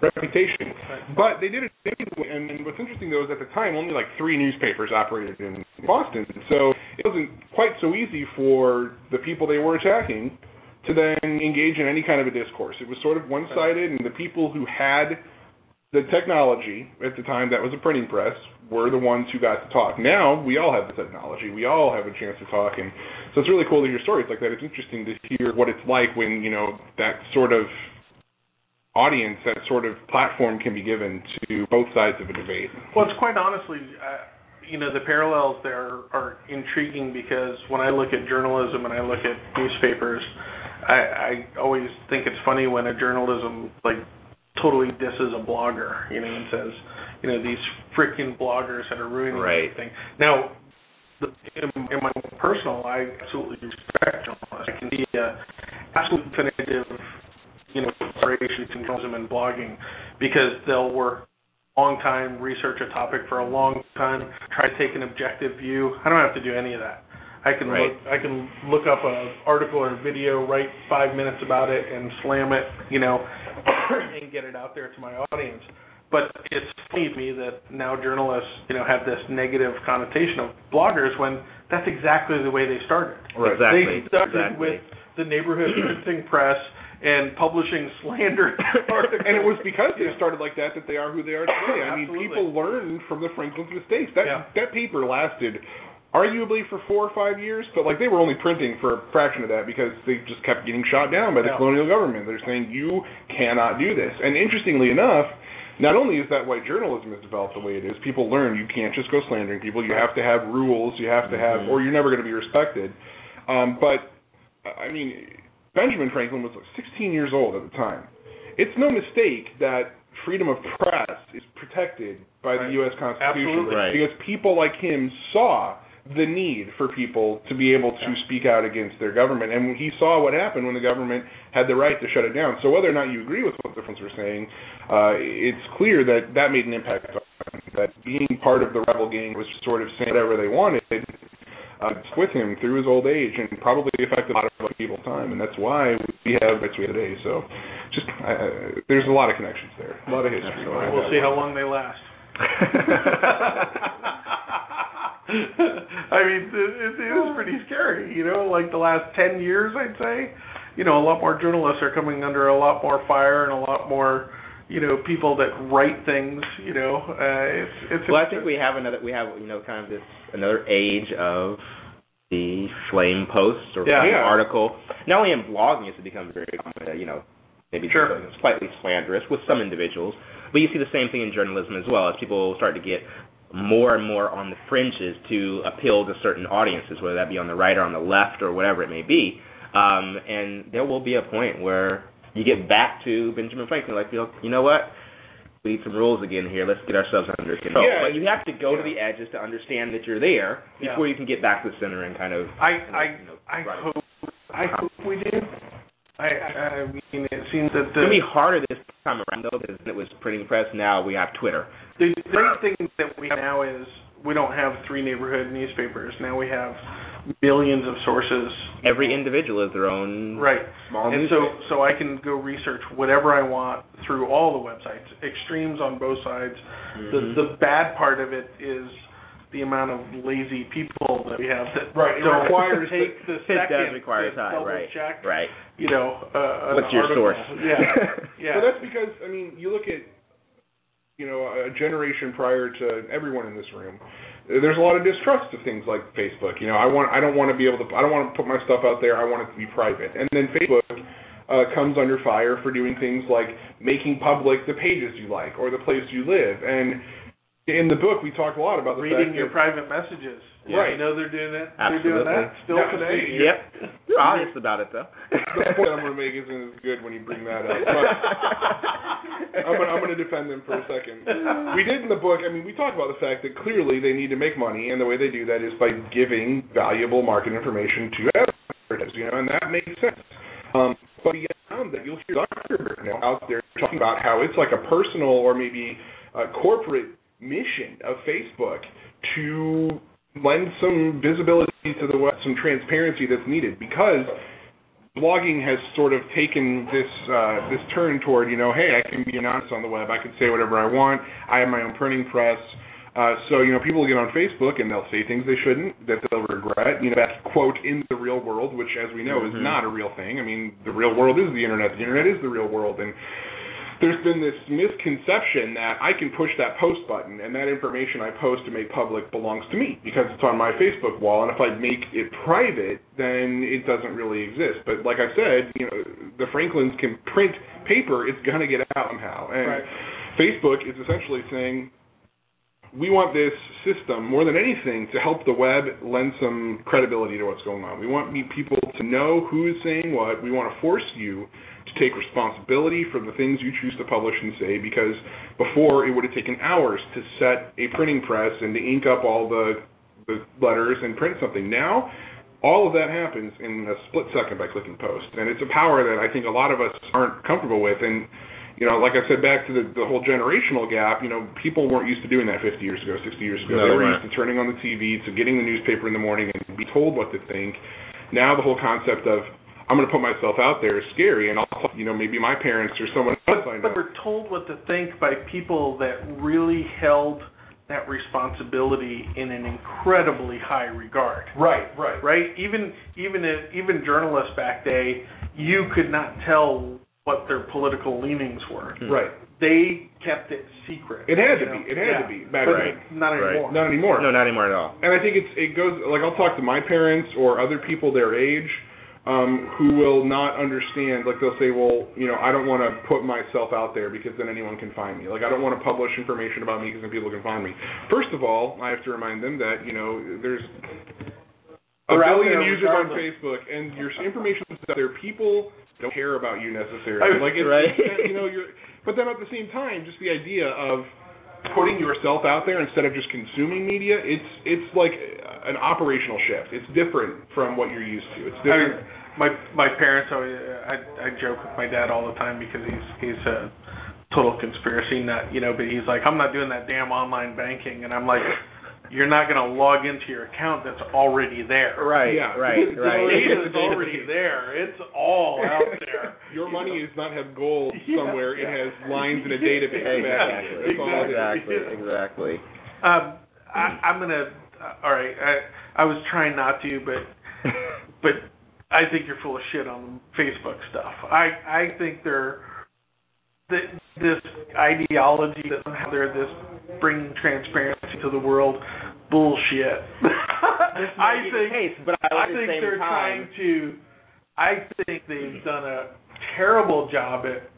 reputation. Right. But they did it anyway. And what's interesting though is at the time, only like three newspapers operated in Boston, so it wasn't quite so easy for the people they were attacking to then engage in any kind of a discourse. It was sort of one-sided, and the people who had the technology at the time that was a printing press were the ones who got to talk. Now we all have the technology. We all have a chance to talk, and so it's really cool to hear stories like that. It's interesting to hear what it's like when, you know, that sort of audience, that sort of platform can be given to both sides of a debate. Well, it's quite honestly... Uh you know, the parallels there are intriguing because when I look at journalism and I look at newspapers, I, I always think it's funny when a journalism, like, totally disses a blogger, you know, and says, you know, these frickin' bloggers that are ruining right. everything. Now, the, in, in my own personal, I absolutely respect journalists. I can be an absolute definitive, you know, separation between journalism and blogging because they'll work long time, research a topic for a long time, try to take an objective view. I don't have to do any of that. I can right. look, I can look up an article or a video, write five minutes about it, and slam it, you know, and get it out there to my audience. But it's funny to me that now journalists, you know, have this negative connotation of bloggers when that's exactly the way they started. Right. Exactly. They started exactly. with the neighborhood printing press and publishing slander. And it was because they started like that that they are who they are today. I mean, Absolutely. people learned from the Franklin's mistakes. That yeah. that paper lasted arguably for four or five years, but like they were only printing for a fraction of that because they just kept getting shot down by the yeah. colonial government. They're saying, you cannot do this. And interestingly enough, not only is that why journalism has developed the way it is, people learn you can't just go slandering people. You have to have rules. You have to have, or you're never going to be respected. Um, but, I mean... Benjamin Franklin was like sixteen years old at the time. It's no mistake that freedom of press is protected by right. the U S Constitution right. because people like him saw the need for people to be able to yeah. speak out against their government, and he saw what happened when the government had the right to shut it down. So whether or not you agree with what the French were saying, uh, it's clear that that made an impact on him, that being part of the rebel gang was sort of saying whatever they wanted. Uh, with him through his old age and probably affected a lot of people at the time, and that's why we have what we have today. So just uh, there's a lot of connections there, a lot of history. So we'll right see now. How long they last. I mean, it, it is pretty scary, you know, like the last ten years, I'd say. You know, a lot more journalists are coming under a lot more fire and a lot more, you know, people that write things, you know, uh, it's, it's... Well, I think we have another, we have, you know, kind of this, another age of the flame posts or yeah, yeah. article. Not only in blogging, it's become very common, you know, maybe sure. slightly slanderous with some individuals, but you see the same thing in journalism as well, as people start to get more and more on the fringes to appeal to certain audiences, whether that be on the right or on the left or whatever it may be, um, and there will be a point where... You get back to Benjamin Franklin, like, you know what? We need some rules again here. Let's get ourselves under control. Yeah. But you have to go yeah. to the edges to understand that you're there before yeah. you can get back to the center and kind of... I I you know, I hope it. I hope we do. I, I mean, it seems that... The, it's going to be harder this time around, though, because it was printing press. Now we have Twitter. The great thing that we have now is we don't have three neighborhood newspapers. Now we have millions of sources. Every individual is their own right. small and so, so I can go research whatever I want through all the websites, extremes on both sides. Mm-hmm. The, the bad part of it is the amount of lazy people that we have that right. don't requires take the second. It does require time, right? Check, right. You know, uh, what's your article. Source? Yeah, yeah. Well, that's because I mean, you look at you know a generation prior to everyone in this room. There's a lot of distrust of things like Facebook. You know, I want I don't want to be able to I don't want to put my stuff out there. I want it to be private. And then Facebook uh, comes under fire for doing things like making public the pages you like or the place you live. And in the book, we talked a lot about the reading fact your that, private messages. Yeah. Right. You know they're doing that. Absolutely. They're doing that still no, today. Yep. You're honest about it, though. The point I'm going to make isn't as good when you bring that up. But I'm, I'm going to defend them for a second. We did in the book, I mean, we talked about the fact that clearly they need to make money, and the way they do that is by giving valuable market information to advertisers, you know, and that makes sense. Um, but beyond that, you'll hear Zuckerberg now out there talking about how it's like a personal or maybe a corporate mission of Facebook to lend some visibility to the web, some transparency that's needed, because blogging has sort of taken this uh, this turn toward, you know, hey, I can be anonymous on the web. I can say whatever I want. I have my own printing press. Uh, so, you know, people will get on Facebook and they'll say things they shouldn't, that they'll regret. You know, that's, quote, in the real world, which, as we know, mm-hmm. is not a real thing. I mean, the real world is the Internet. The Internet is the real world. And there's been this misconception that I can push that post button and that information I post and make public belongs to me because it's on my Facebook wall, and if I make it private, then it doesn't really exist. But like I said, you know, the Franklins can print paper. It's going to get out somehow. And right. Facebook is essentially saying, we want this system more than anything to help the web lend some credibility to what's going on. We want people to know who is saying what. We want to force you to take responsibility for the things you choose to publish and say, because before it would have taken hours to set a printing press and to ink up all the, the letters and print something. Now, all of that happens in a split second by clicking post, and it's a power that I think a lot of us aren't comfortable with. And you know, like I said, back to the, the whole generational gap, you know, people weren't used to doing that fifty years ago, sixty years ago. No, they were right. used to turning on the T V, to getting the newspaper in the morning and be told what to think. Now the whole concept of, I'm going to put myself out there is scary, and I'll, you know, maybe my parents or someone else I know. But we're told what to think by people that really held that responsibility in an incredibly high regard. Right, right. Right? Even, even, even journalists back day, you could not tell what their political leanings were. Hmm. Right. They kept it secret. It had to know? be. It had yeah. to be. But right. Not anymore. Right. Not anymore. No, not anymore at all. And I think it's it goes, like, I'll talk to my parents or other people their age um, who will not understand, like they'll say, well, you know, I don't want to put myself out there because then anyone can find me. Like, I don't want to publish information about me because then people can find me. First of all, I have to remind them that, you know, there's a billion users on Facebook, and your information is out there. People don't care about you necessarily. Like it's, right. it's, you know, you're, but then at the same time, just the idea of putting yourself out there instead of just consuming media, it's it's like an operational shift. It's different from what you're used to. It's different. I mean, my my parents, always, I I joke with my dad all the time because he's he's a total conspiracy nut, you know. But he's like, I'm not doing that damn online banking, and I'm like, you're not going to log into your account that's already there. Right, yeah. right, right. The data is already there. It's all out there. Your you money know. does not have gold somewhere. Yeah. It has lines in a database. Exactly, exactly. exactly. exactly. Um, I, I'm going to, uh, all right, I, I was trying not to, but but I think you're full of shit on Facebook stuff. I, I think they're, the, this ideology that somehow they're this, bringing transparency to the world, bullshit. I think, case, but I, I think the they're time. trying to, I think they've done a terrible job at,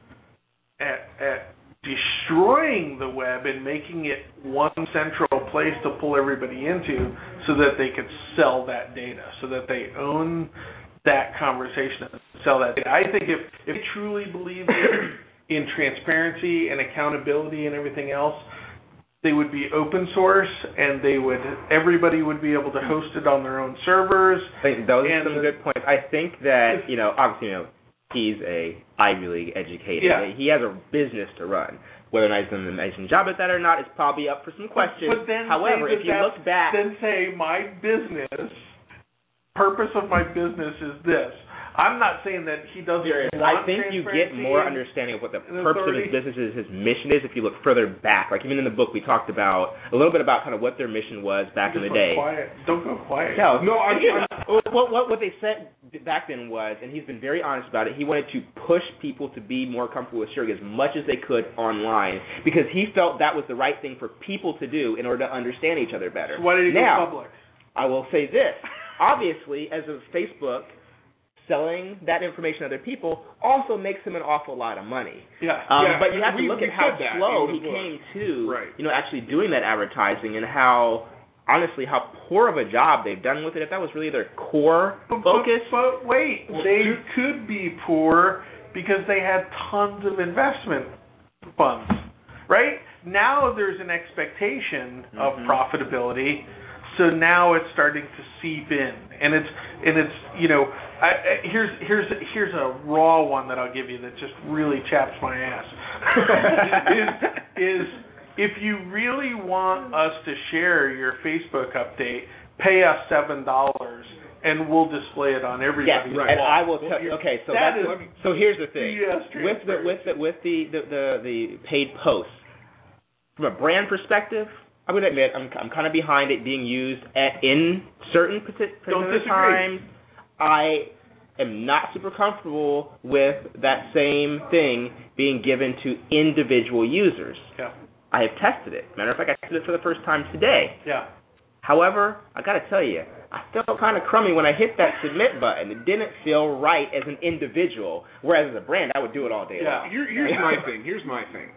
at at destroying the web and making it one central place to pull everybody into so that they could sell that data, so that they own that conversation and sell that data. I think if, if they truly believe in, in transparency and accountability and everything else, they would be open source, and they would. Everybody would be able to host it on their own servers. I think those and are some good points. I think that, you know, obviously, you know, he's a Ivy League educated. Yeah. He has a business to run. Whether or not he's done an amazing job at that or not is probably up for some questions. But then however, if you look back, then say my business purpose of my business is this. I'm not saying that he doesn't there is. want I think you get more understanding of what the purpose of his business is, his mission is, if you look further back. Like, even in the book, we talked about a little bit about kind of what their mission was back in the day. Quiet. Don't go quiet. No, no I'm, I'm, what, what, what they said back then was, and he's been very honest about it, he wanted to push people to be more comfortable with sharing as much as they could online because he felt that was the right thing for people to do in order to understand each other better. So why did he now, go public? I will say this. Obviously, as of Facebook, selling that information to other people also makes him an awful lot of money. Yeah. Um, yeah. But you have to we, look we at how slow he book. came to, right. you know, actually doing that advertising and how, honestly, how poor of a job they've done with it. If that was really their core but, focus. But, but wait, they could be poor because they had tons of investment funds, right? Now there's an expectation mm-hmm. of profitability. So now it's starting to seep in, and it's and it's you know I, I, here's here's here's a raw one that I'll give you that just really chaps my ass is, is if you really want us to share your Facebook update, pay us seven dollars and we'll display it on everybody's yes, right. And I will tell you. Okay, so that that's, is, so here's the thing with the with the with the the, the, the paid posts from a brand perspective. I would admit I'm I'm kind of behind it being used at, in certain particular times. I am not super comfortable with that same thing being given to individual users. Yeah. I have tested it. Matter of fact, I tested it for the first time today. Yeah. However, I got to tell you, I felt kind of crummy when I hit that submit button. It didn't feel right as an individual, whereas as a brand, I would do it all day yeah. long. Here, here's yeah. my thing. Here's my thing.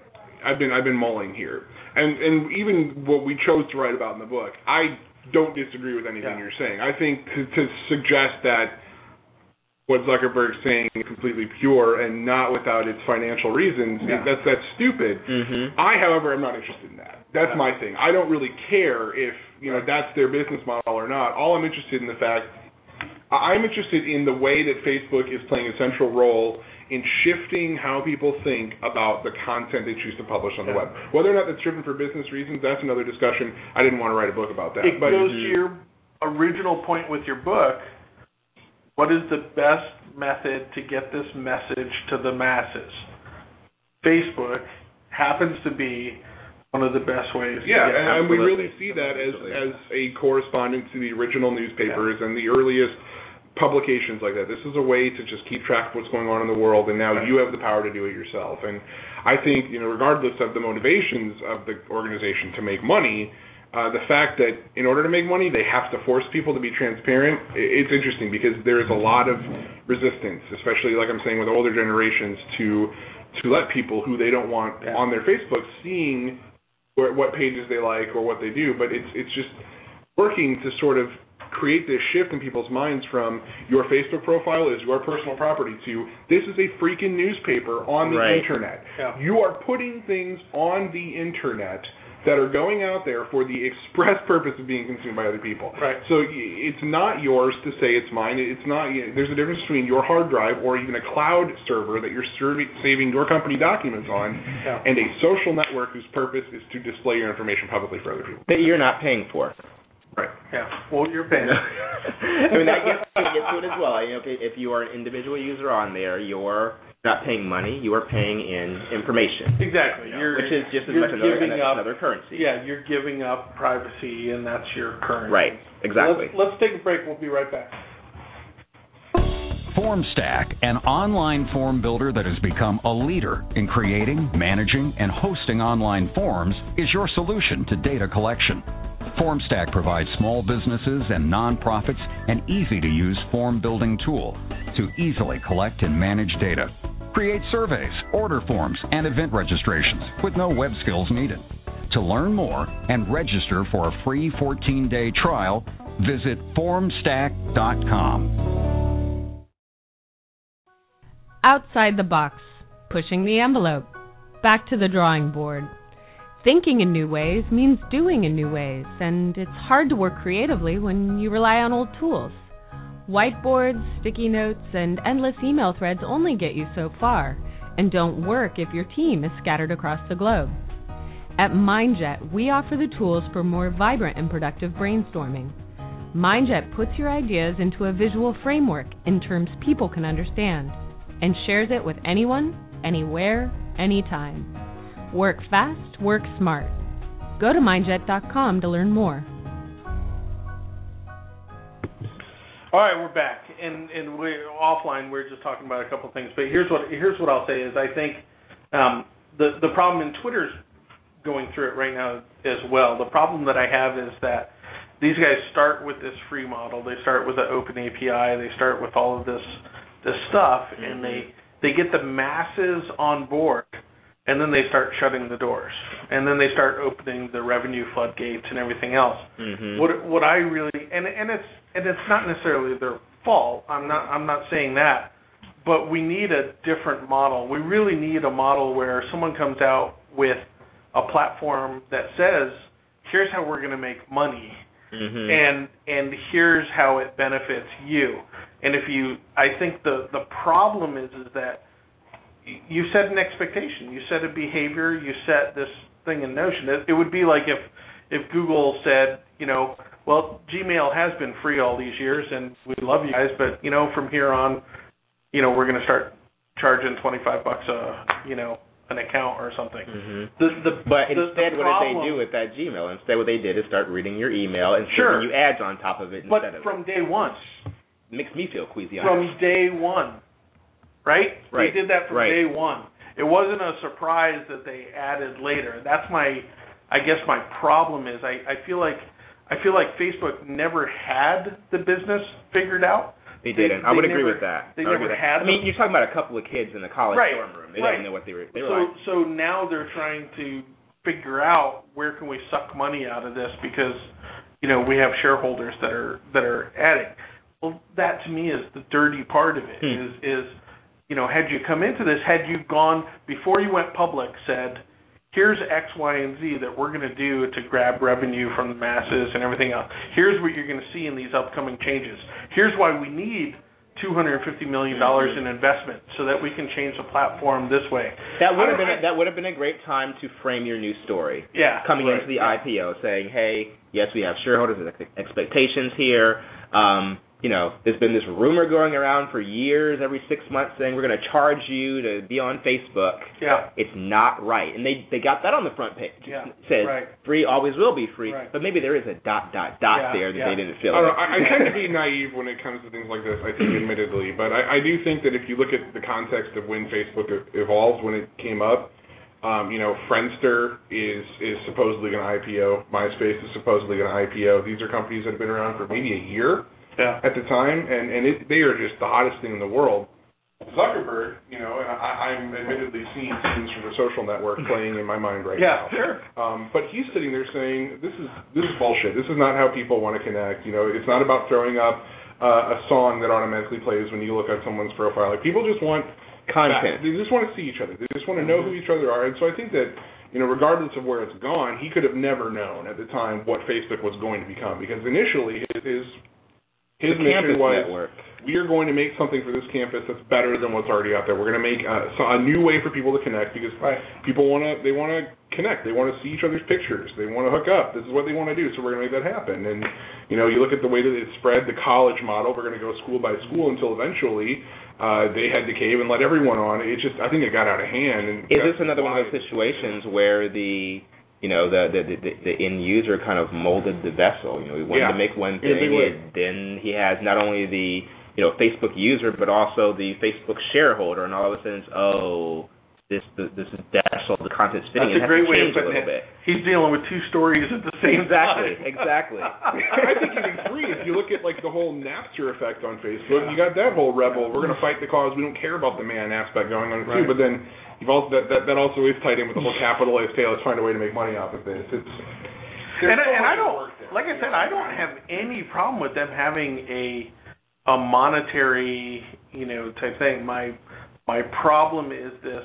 I've been I've been mulling here, and and even what we chose to write about in the book, I don't disagree with anything yeah. you're saying. I think to, to suggest that what Zuckerberg's saying is completely pure and not without its financial reasons, yeah. that's that's stupid. Mm-hmm. I, however, am not interested in that. That's yeah. my thing. I don't really care if you know that's their business model or not. All I'm interested in the fact I'm interested in the way that Facebook is playing a central role in shifting how people think about the content they choose to publish on the yeah. web. Whether or not that's driven for business reasons, that's another discussion. I didn't want to write a book about that. It but goes to your original point with your book. What is the best method to get this message to the masses? Facebook happens to be one of the best ways. Yeah, to get and, and we really see that as, as a correspondence to the original newspapers yeah. and the earliest publications like that. This is a way to just keep track of what's going on in the world, and now right. you have the power to do it yourself. And I think, you know, regardless of the motivations of the organization to make money, uh, the fact that in order to make money, they have to force people to be transparent, it's interesting because there is a lot of resistance, especially, like I'm saying, with older generations to to let people who they don't want yeah. on their Facebook seeing what pages they like or what they do. But it's it's just working to sort of create this shift in people's minds from your Facebook profile is your personal property to this is a freaking newspaper on the right. internet. Yeah. You are putting things on the internet that are going out there for the express purpose of being consumed by other people. Right. So it's not yours to say it's mine. It's not. You know, there's a difference between your hard drive or even a cloud server that you're saving your company documents on yeah. and a social network whose purpose is to display your information publicly for other people. That you're not paying for. Right. Yeah. Well, you're paying. I mean, that gets, gets to it as well. You know, if, if you are an individual user on there, you're not paying money. You are paying in information. Exactly. You know, which is just as much another, up, another currency. Yeah, you're giving up privacy, and that's your currency. Right. Exactly. Let's, let's take a break. We'll be right back. Formstack, an online form builder that has become a leader in creating, managing, and hosting online forms, is your solution to data collection. Formstack provides small businesses and nonprofits an easy-to-use form-building tool to easily collect and manage data. Create surveys, order forms, and event registrations with no web skills needed. To learn more and register for a free fourteen-day trial, visit formstack dot com. Outside the box, pushing the envelope, back to the drawing board. Thinking in new ways means doing in new ways, and it's hard to work creatively when you rely on old tools. Whiteboards, sticky notes, and endless email threads only get you so far, and don't work if your team is scattered across the globe. At Mindjet, we offer the tools for more vibrant and productive brainstorming. Mindjet puts your ideas into a visual framework in terms people can understand and shares it with anyone, anywhere, anytime. Work fast, work smart. Go to mindjet dot com to learn more. All right, we're back, and and we're offline. We're just talking about a couple of things, but here's what here's what I'll say is I think um, the the problem, and Twitter's going through it right now as well. The problem that I have is that these guys start with this free model. They start with an open A P I. They start with all of this this stuff, mm-hmm. and they they get the masses on board, and then they start shutting the doors, and then they start opening the revenue floodgates and everything else. Mm-hmm. What what I really and and it's and it's not necessarily their fault. I'm not I'm not saying that, but we need a different model. We really need a model where someone comes out with a platform that says, "Here's how we're going to make money," mm-hmm. and and here's how it benefits you. And if you, I think the the problem is is that you set an expectation, you set a behavior, you set this thing in notion. It, it would be like if, if Google said, you know, well, Gmail has been free all these years, and we love you guys, but, you know, from here on, you know, we're going to start charging twenty-five bucks a, you know, an account or something. Mm-hmm. The, the, but the, instead, the what problem, did they do with that Gmail? Instead, what they did is start reading your email and sure. sending you ads on top of it but instead of from it. Day one. It makes me feel queasy. From day one. Right? right? They did that from right. day one. It wasn't a surprise that they added later. That's my, I guess my problem is I, I feel like I feel like Facebook never had the business figured out. They didn't. They, I would agree never, with that. They I never had. I mean, you're talking about a couple of kids in a college right. dorm room. They right. didn't know what they were. They were so, like, so now they're trying to figure out where can we suck money out of this because, you know, we have shareholders that are that are adding. Well, that to me is the dirty part of it. Hmm. Is is You know, had you come into this, had you gone, before you went public, said, here's X, Y, and Z that we're going to do to grab revenue from the masses and everything else. Here's what you're going to see in these upcoming changes. Here's why we need two hundred fifty million dollars in investment so that we can change the platform this way. That would have been a, that would have been a great time to frame your new story. Yeah. Coming right, into the yeah. I P O saying, hey, yes, we have shareholders' expectations here. Um You know, there's been this rumor going around for years, every six months, saying we're going to charge you to be on Facebook. Yeah. It's not right. And they, they got that on the front page. Yeah. It says right. free always will be free, right. but maybe there is a dot, dot, dot yeah. there that yeah. they didn't fill. I, don't know, I, I tend to be naive when it comes to things like this, I think, admittedly. But I, I do think that if you look at the context of when Facebook evolved, when it came up, um, you know, Friendster is, is supposedly going to I P O. MySpace is supposedly going to I P O. These are companies that have been around for maybe a year. Yeah. At the time, and, and it, they are just the hottest thing in the world. Zuckerberg, you know, and I, I'm admittedly seeing things from the social network playing in my mind right yeah, now. Yeah, sure. Um, but he's sitting there saying, this is this is bullshit. This is not how people want to connect. You know, it's not about throwing up uh, a song that automatically plays when you look at someone's profile. Like, people just want content. That. They just want to see each other. They just want to know mm-hmm. who each other are. And so I think that, you know, regardless of where it's gone, he could have never known at the time what Facebook was going to become. Because initially, his... his His mission was, network. we are going to make something for this campus that's better than what's already out there. We're going to make uh, so a new way for people to connect because right. people want to, they want to connect. They want to see each other's pictures. They want to hook up. This is what they want to do, so we're going to make that happen. And, you know, you look at the way that it spread, the college model, we're going to go school by school until eventually uh, they had to cave and let everyone on. It's just, I think it got out of hand. And is this another one of those situations where the... You know, the the, the the end user kind of molded the vessel. You know, he wanted yeah. to make one thing, and then he has not only the, you know, Facebook user, but also the Facebook shareholder, and all of a sudden, it's, oh, this this, this is vessel, the content's fitting. That's it a great way of putting it. Bit. He's dealing with two stories at the same exactly, time. Exactly, exactly. I think you can agree. If you look at like the whole Napster effect on Facebook, yeah. you got that whole rebel. We're going to fight the cause. We don't care about the man aspect going on right. too. But then. You've also, that, that, that also is tied in with the whole capitalist tale. It's trying a way to make money off of this. It's, and so and I don't, like I said, I don't have any problem with them having a a monetary, you know, type thing. My my problem is this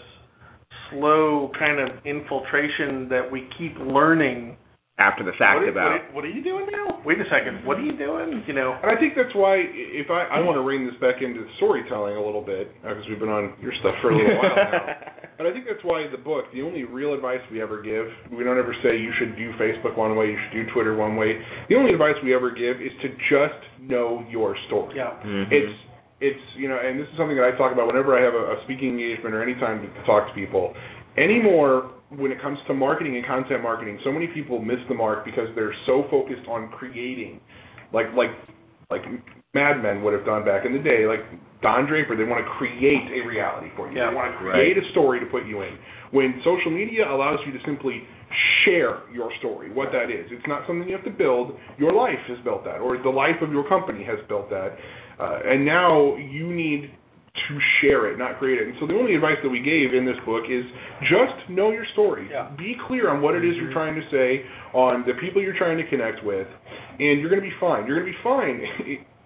slow kind of infiltration that we keep learning after the fact what are, about what are, what are you doing now? Wait a second, what are you doing? You know, and I think that's why if I, I want to rein this back into storytelling a little bit because we've been on your stuff for a little while now. But I think that's why the book, the only real advice we ever give, we don't ever say you should do Facebook one way, you should do Twitter one way. The only advice we ever give is to just know your story. Yeah. Mm-hmm. It's, it's you know, and this is something that I talk about whenever I have a, a speaking engagement or any time to talk to people. Anymore, when it comes to marketing and content marketing, so many people miss the mark because they're so focused on creating, like like like Mad Men would have done back in the day, like Don Draper. They want to create a reality for you. Yeah, they want to create right. a story to put you in. When social media allows you to simply share your story, what that is. It's not something you have to build. Your life has built that, or the life of your company has built that. Uh, and now you need to share it, not create it. And so the only advice that we gave in this book is just know your story. Yeah. Be clear on what it is you're trying to say, on the people you're trying to connect with, and you're going to be fine. You're going to be fine,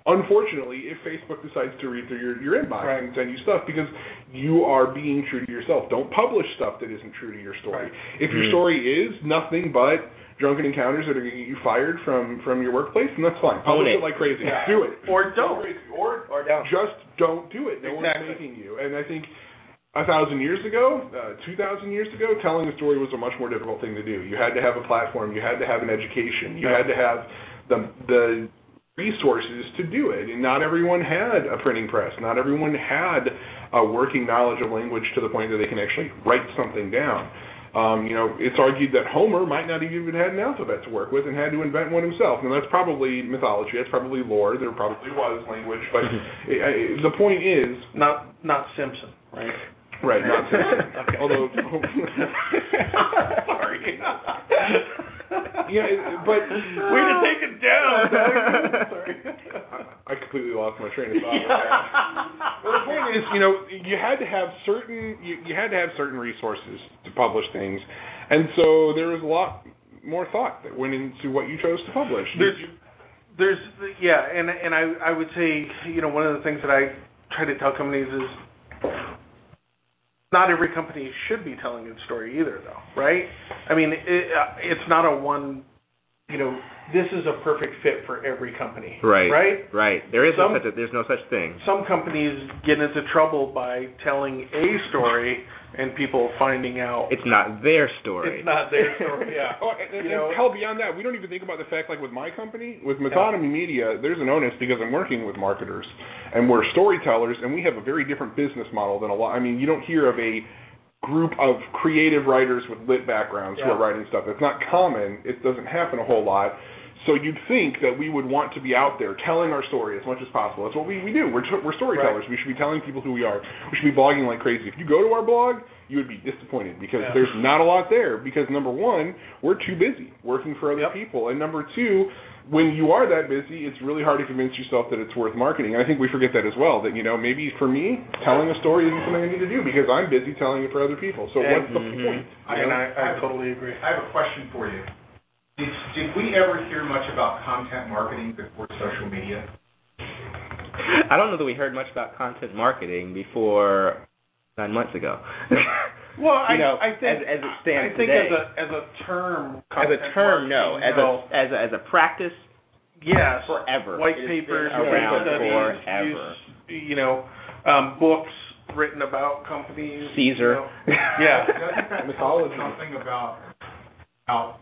unfortunately, if Facebook decides to read through your, your inbox right. and send you stuff because you are being true to yourself. Don't publish stuff that isn't true to your story. Right. If your story is nothing but drunken encounters that are going to get you fired from, from your workplace, and that's fine. Publish it. it like crazy. Yeah. Do it. Or don't. Or, or don't. Just don't do it. No exactly. one's making you. And I think a thousand years ago, uh, two thousand years ago, telling a story was a much more difficult thing to do. You had to have a platform. You had to have an education. You yeah. had to have the the resources to do it. And not everyone had a printing press. Not everyone had a working knowledge of language to the point that they can actually write something down. Um, you know, it's argued that Homer might not have even had an alphabet to work with and had to invent one himself. And that's probably mythology. That's probably lore. There probably was language. But it, it, the point is... Not not Simpson, right? Right, not Simpson. Okay. Although... Sorry. Yeah, but... Way to take it down. Sorry. I completely lost my train of thought. Yeah. Well, the point is, you know, you had to have certain you, you had to have certain resources to publish things, and so there was a lot more thought that went into what you chose to publish. There's, there's yeah, and and I I would say, you know, one of the things that I try to tell companies is not every company should be telling its story either, though, right? I mean, it, it's not a one, you know. This is a perfect fit for every company. Right. Right? Right. There is some, no such a, there's no such thing. Some companies get into trouble by telling a story and people finding out it's not their story. It's not their story, yeah. Oh, and, you know, and hell, beyond that, we don't even think about the fact, like with my company, with Metonymy yeah. Media, there's an onus because I'm working with marketers and we're storytellers and we have a very different business model than a lot. I mean, you don't hear of a group of creative writers with lit backgrounds yeah. who are writing stuff. It's not common. It doesn't happen a whole lot. So you'd think that we would want to be out there telling our story as much as possible. That's what we, we do. We're, we're storytellers. Right. We should be telling people who we are. We should be blogging like crazy. If you go to our blog, you would be disappointed because yeah. there's not a lot there because, number one, we're too busy working for other yep. people. And, number two, when you are that busy, it's really hard to convince yourself that it's worth marketing. And I think we forget that as well, that, you know, maybe for me, telling a story isn't something I need to do because I'm busy telling it for other people. So and, what's the mm-hmm. point? And I, I, I totally agree. I have a question for you. Did, did we ever hear much about content marketing before social media? I don't know that we heard much about content marketing before nine months ago. Well, I, know, I think as, as it stands I think today, as a as a term, as a term, no, as no. a as a, as a practice, yes, forever. White it papers around studies, forever. Use, you know, um, books written about companies. Caesar. You know, yeah. Doesn't that tell us something about how?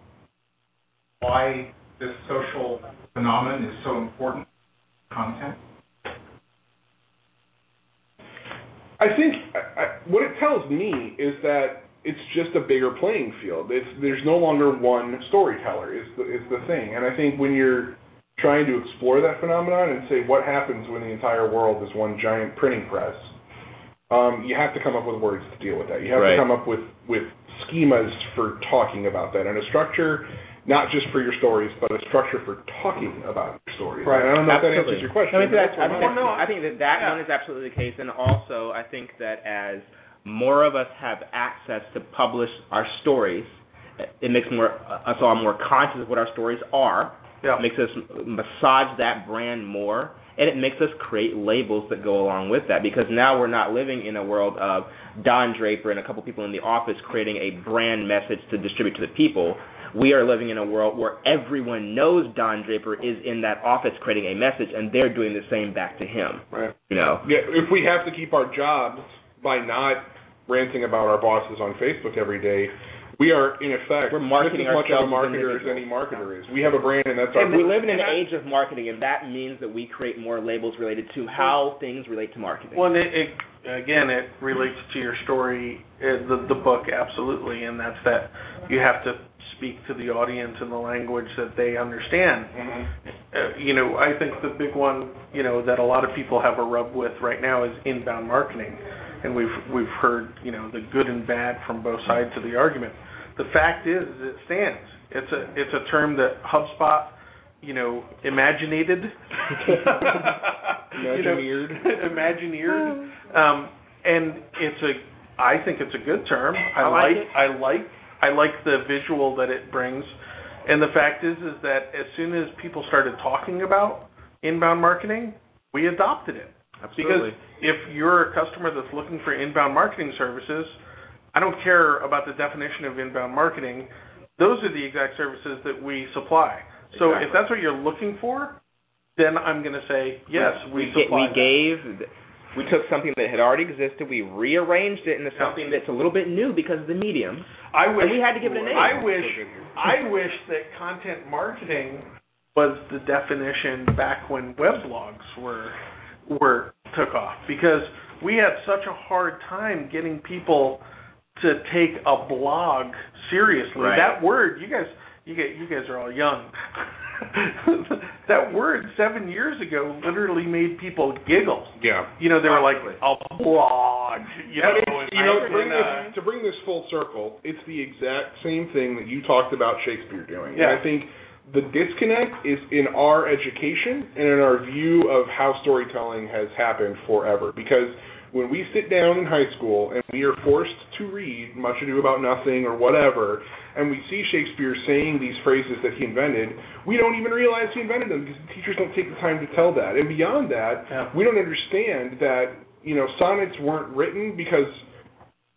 Why this social phenomenon is so important content? I think I, I, what it tells me is that it's just a bigger playing field. It's, there's no longer one storyteller is the, is the thing. And I think when you're trying to explore that phenomenon and say what happens when the entire world is one giant printing press, um, you have to come up with words to deal with that. You have right. to come up with, with schemas for talking about that and a structure not just for your stories, but a structure for talking about your stories. Right. I don't know absolutely. If that answers your question. I, mean, that's, I, think, I think that that yeah. one is absolutely the case, and also I think that as more of us have access to publish our stories, it makes more us all more conscious of what our stories are. Yeah. It makes us massage that brand more, and it makes us create labels that go along with that, because now we're not living in a world of Don Draper and a couple people in the office creating a brand message to distribute to the people. We are living in a world where everyone knows Don Draper is in that office creating a message, and they're doing the same back to him. Right. You know? Yeah, if we have to keep our jobs by not ranting about our bosses on Facebook every day, we are, in effect, we're marketing just as much of a marketer as any marketer is. We have a brand, and that's our brand. We live in an age of marketing, and that means that we create more labels related to how things relate to marketing. Well, and it, it, again, it relates to your story, the, the book, absolutely, and that's that you have to speak to the audience in the language that they understand. Mm-hmm. uh, you know, I think the big one, you know, that a lot of people have a rub with right now is inbound marketing. And we've we've heard, you know, the good and bad from both sides of the argument. The fact is, is it stands. It's a it's a term that HubSpot, you know, imaginated, imagineered, imagineered, um, and it's a. I think it's a good term. I, I like, like I like I like the visual that it brings, and the fact is, is that as soon as people started talking about inbound marketing, we adopted it. Absolutely. Because if you're a customer that's looking for inbound marketing services, I don't care about the definition of inbound marketing. Those are the exact services that we supply. Exactly. So if that's what you're looking for, then I'm going to say, yes, we, we supply. We gave, we took something that had already existed, we rearranged it into something that's a little bit new because of the medium. I wish, and we had to give it a name. I wish, I wish that content marketing was the definition back when weblogs were... were took off, because we had such a hard time getting people to take a blog seriously. Right. That word, you guys, you get, you guys are all young. That word seven years ago literally made people giggle. Yeah, you know, they were like a blog. You know, is, you know, to bring, this, to bring this full circle, it's the exact same thing that you talked about Shakespeare doing. Yeah, and I think. The disconnect is in our education and in our view of how storytelling has happened forever. Because when we sit down in high school and we are forced to read Much Ado About Nothing or whatever, and we see Shakespeare saying these phrases that he invented, we don't even realize he invented them because the teachers don't take the time to tell that. And beyond that, yeah. we don't understand that, you know, sonnets weren't written because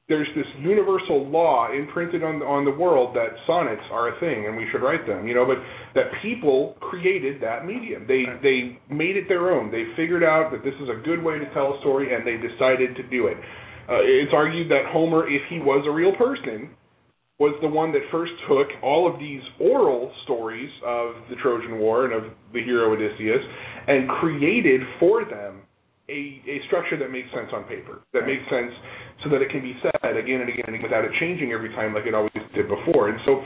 there's this universal law imprinted on the, on the world that sonnets are a thing and we should write them, you know, but that people created that medium. They right. they made it their own. They figured out that this is a good way to tell a story, and they decided to do it. Uh, it's argued that Homer, if he was a real person, was the one that first took all of these oral stories of the Trojan War and of the hero Odysseus and created for them A, a structure that makes sense on paper, that makes sense so that it can be said again and again without it changing every time like it always did before. And so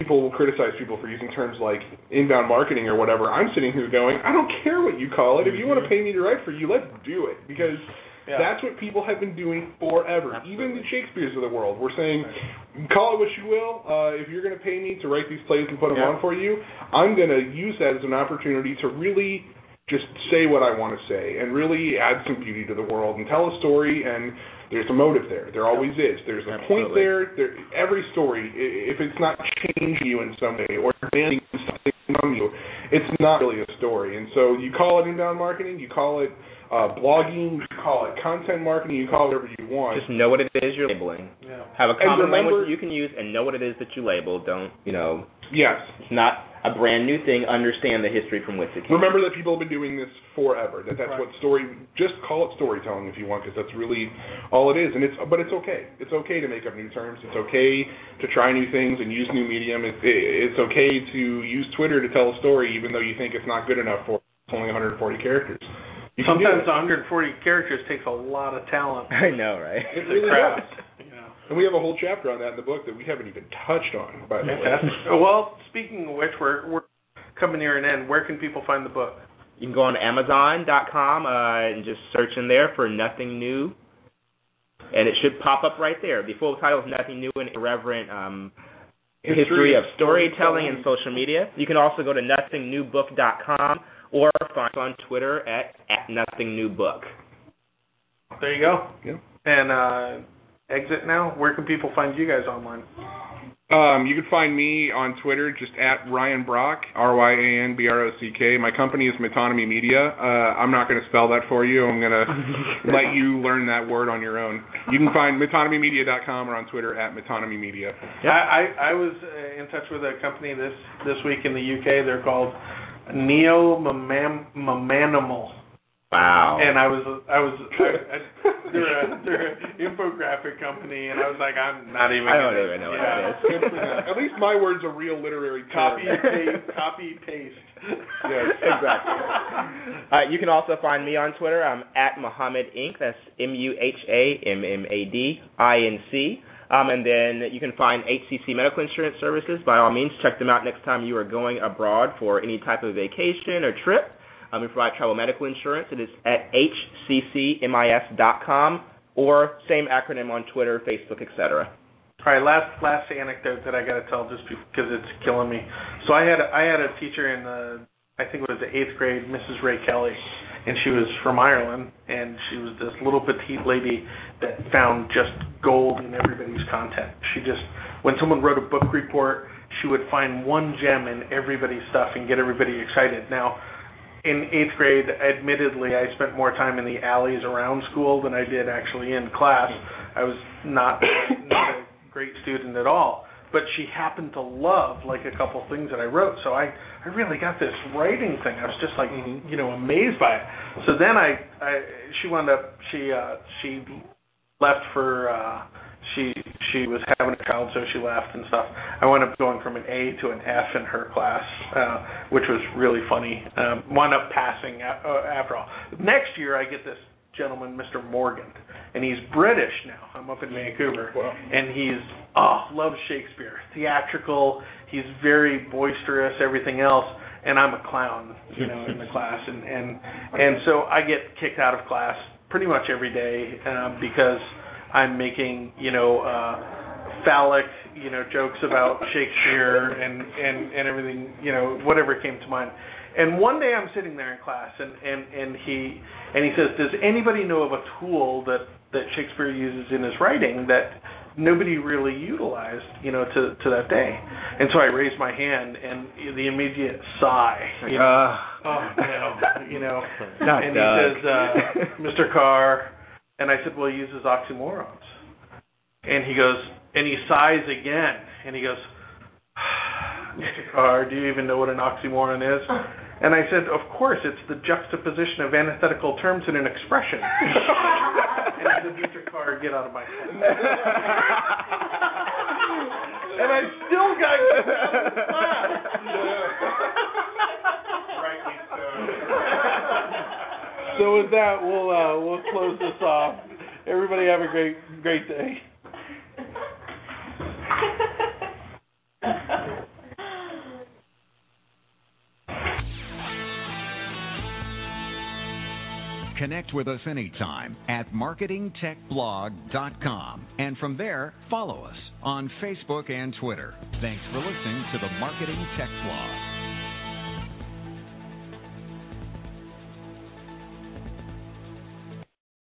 people will criticize people for using terms like inbound marketing or whatever. I'm sitting here going, I don't care what you call it. If you want to pay me to write for you, let's do it, because yeah. that's what people have been doing forever. Absolutely. Even the Shakespeares of the world were saying, call it what you will. Uh, if you're going to pay me to write these plays and put them yeah. on for you, I'm going to use that as an opportunity to really just say what I want to say and really add some beauty to the world and tell a story, and there's a motive there. There always is. There's a Absolutely. point there. there. Every story, if it's not changing you in some way or demanding something from you, it's not really a story. And so you call it inbound marketing, you call it uh, blogging, you call it content marketing, you call it whatever you want. Just know what it is you're labeling. Yeah. Have a common language that you can use and know what it is that you label. Don't, you know. Yes. It's not a brand new thing. Understand the history from which it came. Remember that people have been doing this forever. That that's right. what story. Just call it storytelling if you want, because that's really all it is. And it's but it's okay. It's okay to make up new terms. It's okay to try new things and use new medium. It's, it's okay to use Twitter to tell a story, even though you think it's not good enough for it's only one hundred forty characters. You Sometimes one hundred forty characters takes a lot of talent. I know, right? It really does. And we have a whole chapter on that in the book that we haven't even touched on, by the way. Well, speaking of which, we're, we're coming near an end. Where can people find the book? You can go on Amazon dot com uh, and just search in there for Nothing New, and it should pop up right there. The full title is Nothing New and Irreverent um, History, History of Storytelling and Social Media. You can also go to nothing new book dot com or find us on Twitter at, at nothingnewbook. There you go. Yeah. And... Uh, exit now. Where can people find you guys online? Uh, Um, you can find me on Twitter just at Ryan Brock, R Y A N B R O C K. My company is Metonymy Media. Uh, I'm not going to spell that for you. I'm going to let you learn that word on your own. You can find metonymy media dot com or on Twitter at Metonymy Media. Yeah. I, I, I was in touch with a company this, this week in the U K. They're called Neo-Mamanimal. Wow. And I was, I was, I, I, they're, a, they're an infographic company, and I was like, I'm not even. I don't even know yeah. what it is. At least my word's a real literary copy, paste, copy, paste. Yes, exactly. uh, you can also find me on Twitter. I'm at Muhammad Incorporated. That's M U H A M M A D I N C. Um, and then you can find A T C Medical Insurance Services. By all means, check them out next time you are going abroad for any type of vacation or trip. Um, we provide travel medical insurance. It is at H C C M I S dot com or same acronym on Twitter, Facebook, et cetera. All right, last last anecdote that I got to tell just because it's killing me. So I had a, I had a teacher in the I think it was the eighth grade, Missus Ray Kelly, and she was from Ireland, and she was this little petite lady that found just gold in everybody's content. She just when someone wrote a book report, she would find one gem in everybody's stuff and get everybody excited. Now, in eighth grade, admittedly, I spent more time in the alleys around school than I did actually in class. I was not, not a great student at all, but she happened to love, like, a couple things that I wrote, so I, I really got this writing thing. I was just, like, mm-hmm. you know, amazed by it. So then I, I she wound up, she uh, she left for, uh, she she was having a child, so she left and stuff. I wound up going from an A to an F in her class, uh, which was really funny. Um, wound up passing after all. Next year, I get this gentleman, Mister Morgan, and he's British now. I'm up in Vancouver, wow. and he's, oh, loves Shakespeare, theatrical. He's very boisterous, everything else, and I'm a clown, you know, in the class. And, and, and so I get kicked out of class pretty much every day uh, because I'm making, you know, uh, phallic, you know, jokes about Shakespeare and, and, and everything, you know, whatever came to mind. And one day I'm sitting there in class, and, and, and he and he says, does anybody know of a tool that, that Shakespeare uses in his writing that nobody really utilized, you know, to, to that day? And so I raised my hand, and the immediate sigh, you know, uh, oh, no, you know. Not and Doug. He says, uh, Mister Carr. And I said, well, he uses oxymorons. And he goes, and he sighs again. And he goes, Mister Carr, do you even know what an oxymoron is? And I said, of course, it's the juxtaposition of antithetical terms in an expression. And I said, Mister Carr, get out of my class. And I still got kicked out of the class. Rightly so. So with that, we'll uh, we'll close this off. Everybody have a great great day. Connect with us anytime at marketing tech blog dot com. And from there, follow us on Facebook and Twitter. Thanks for listening to the Marketing Tech Blog.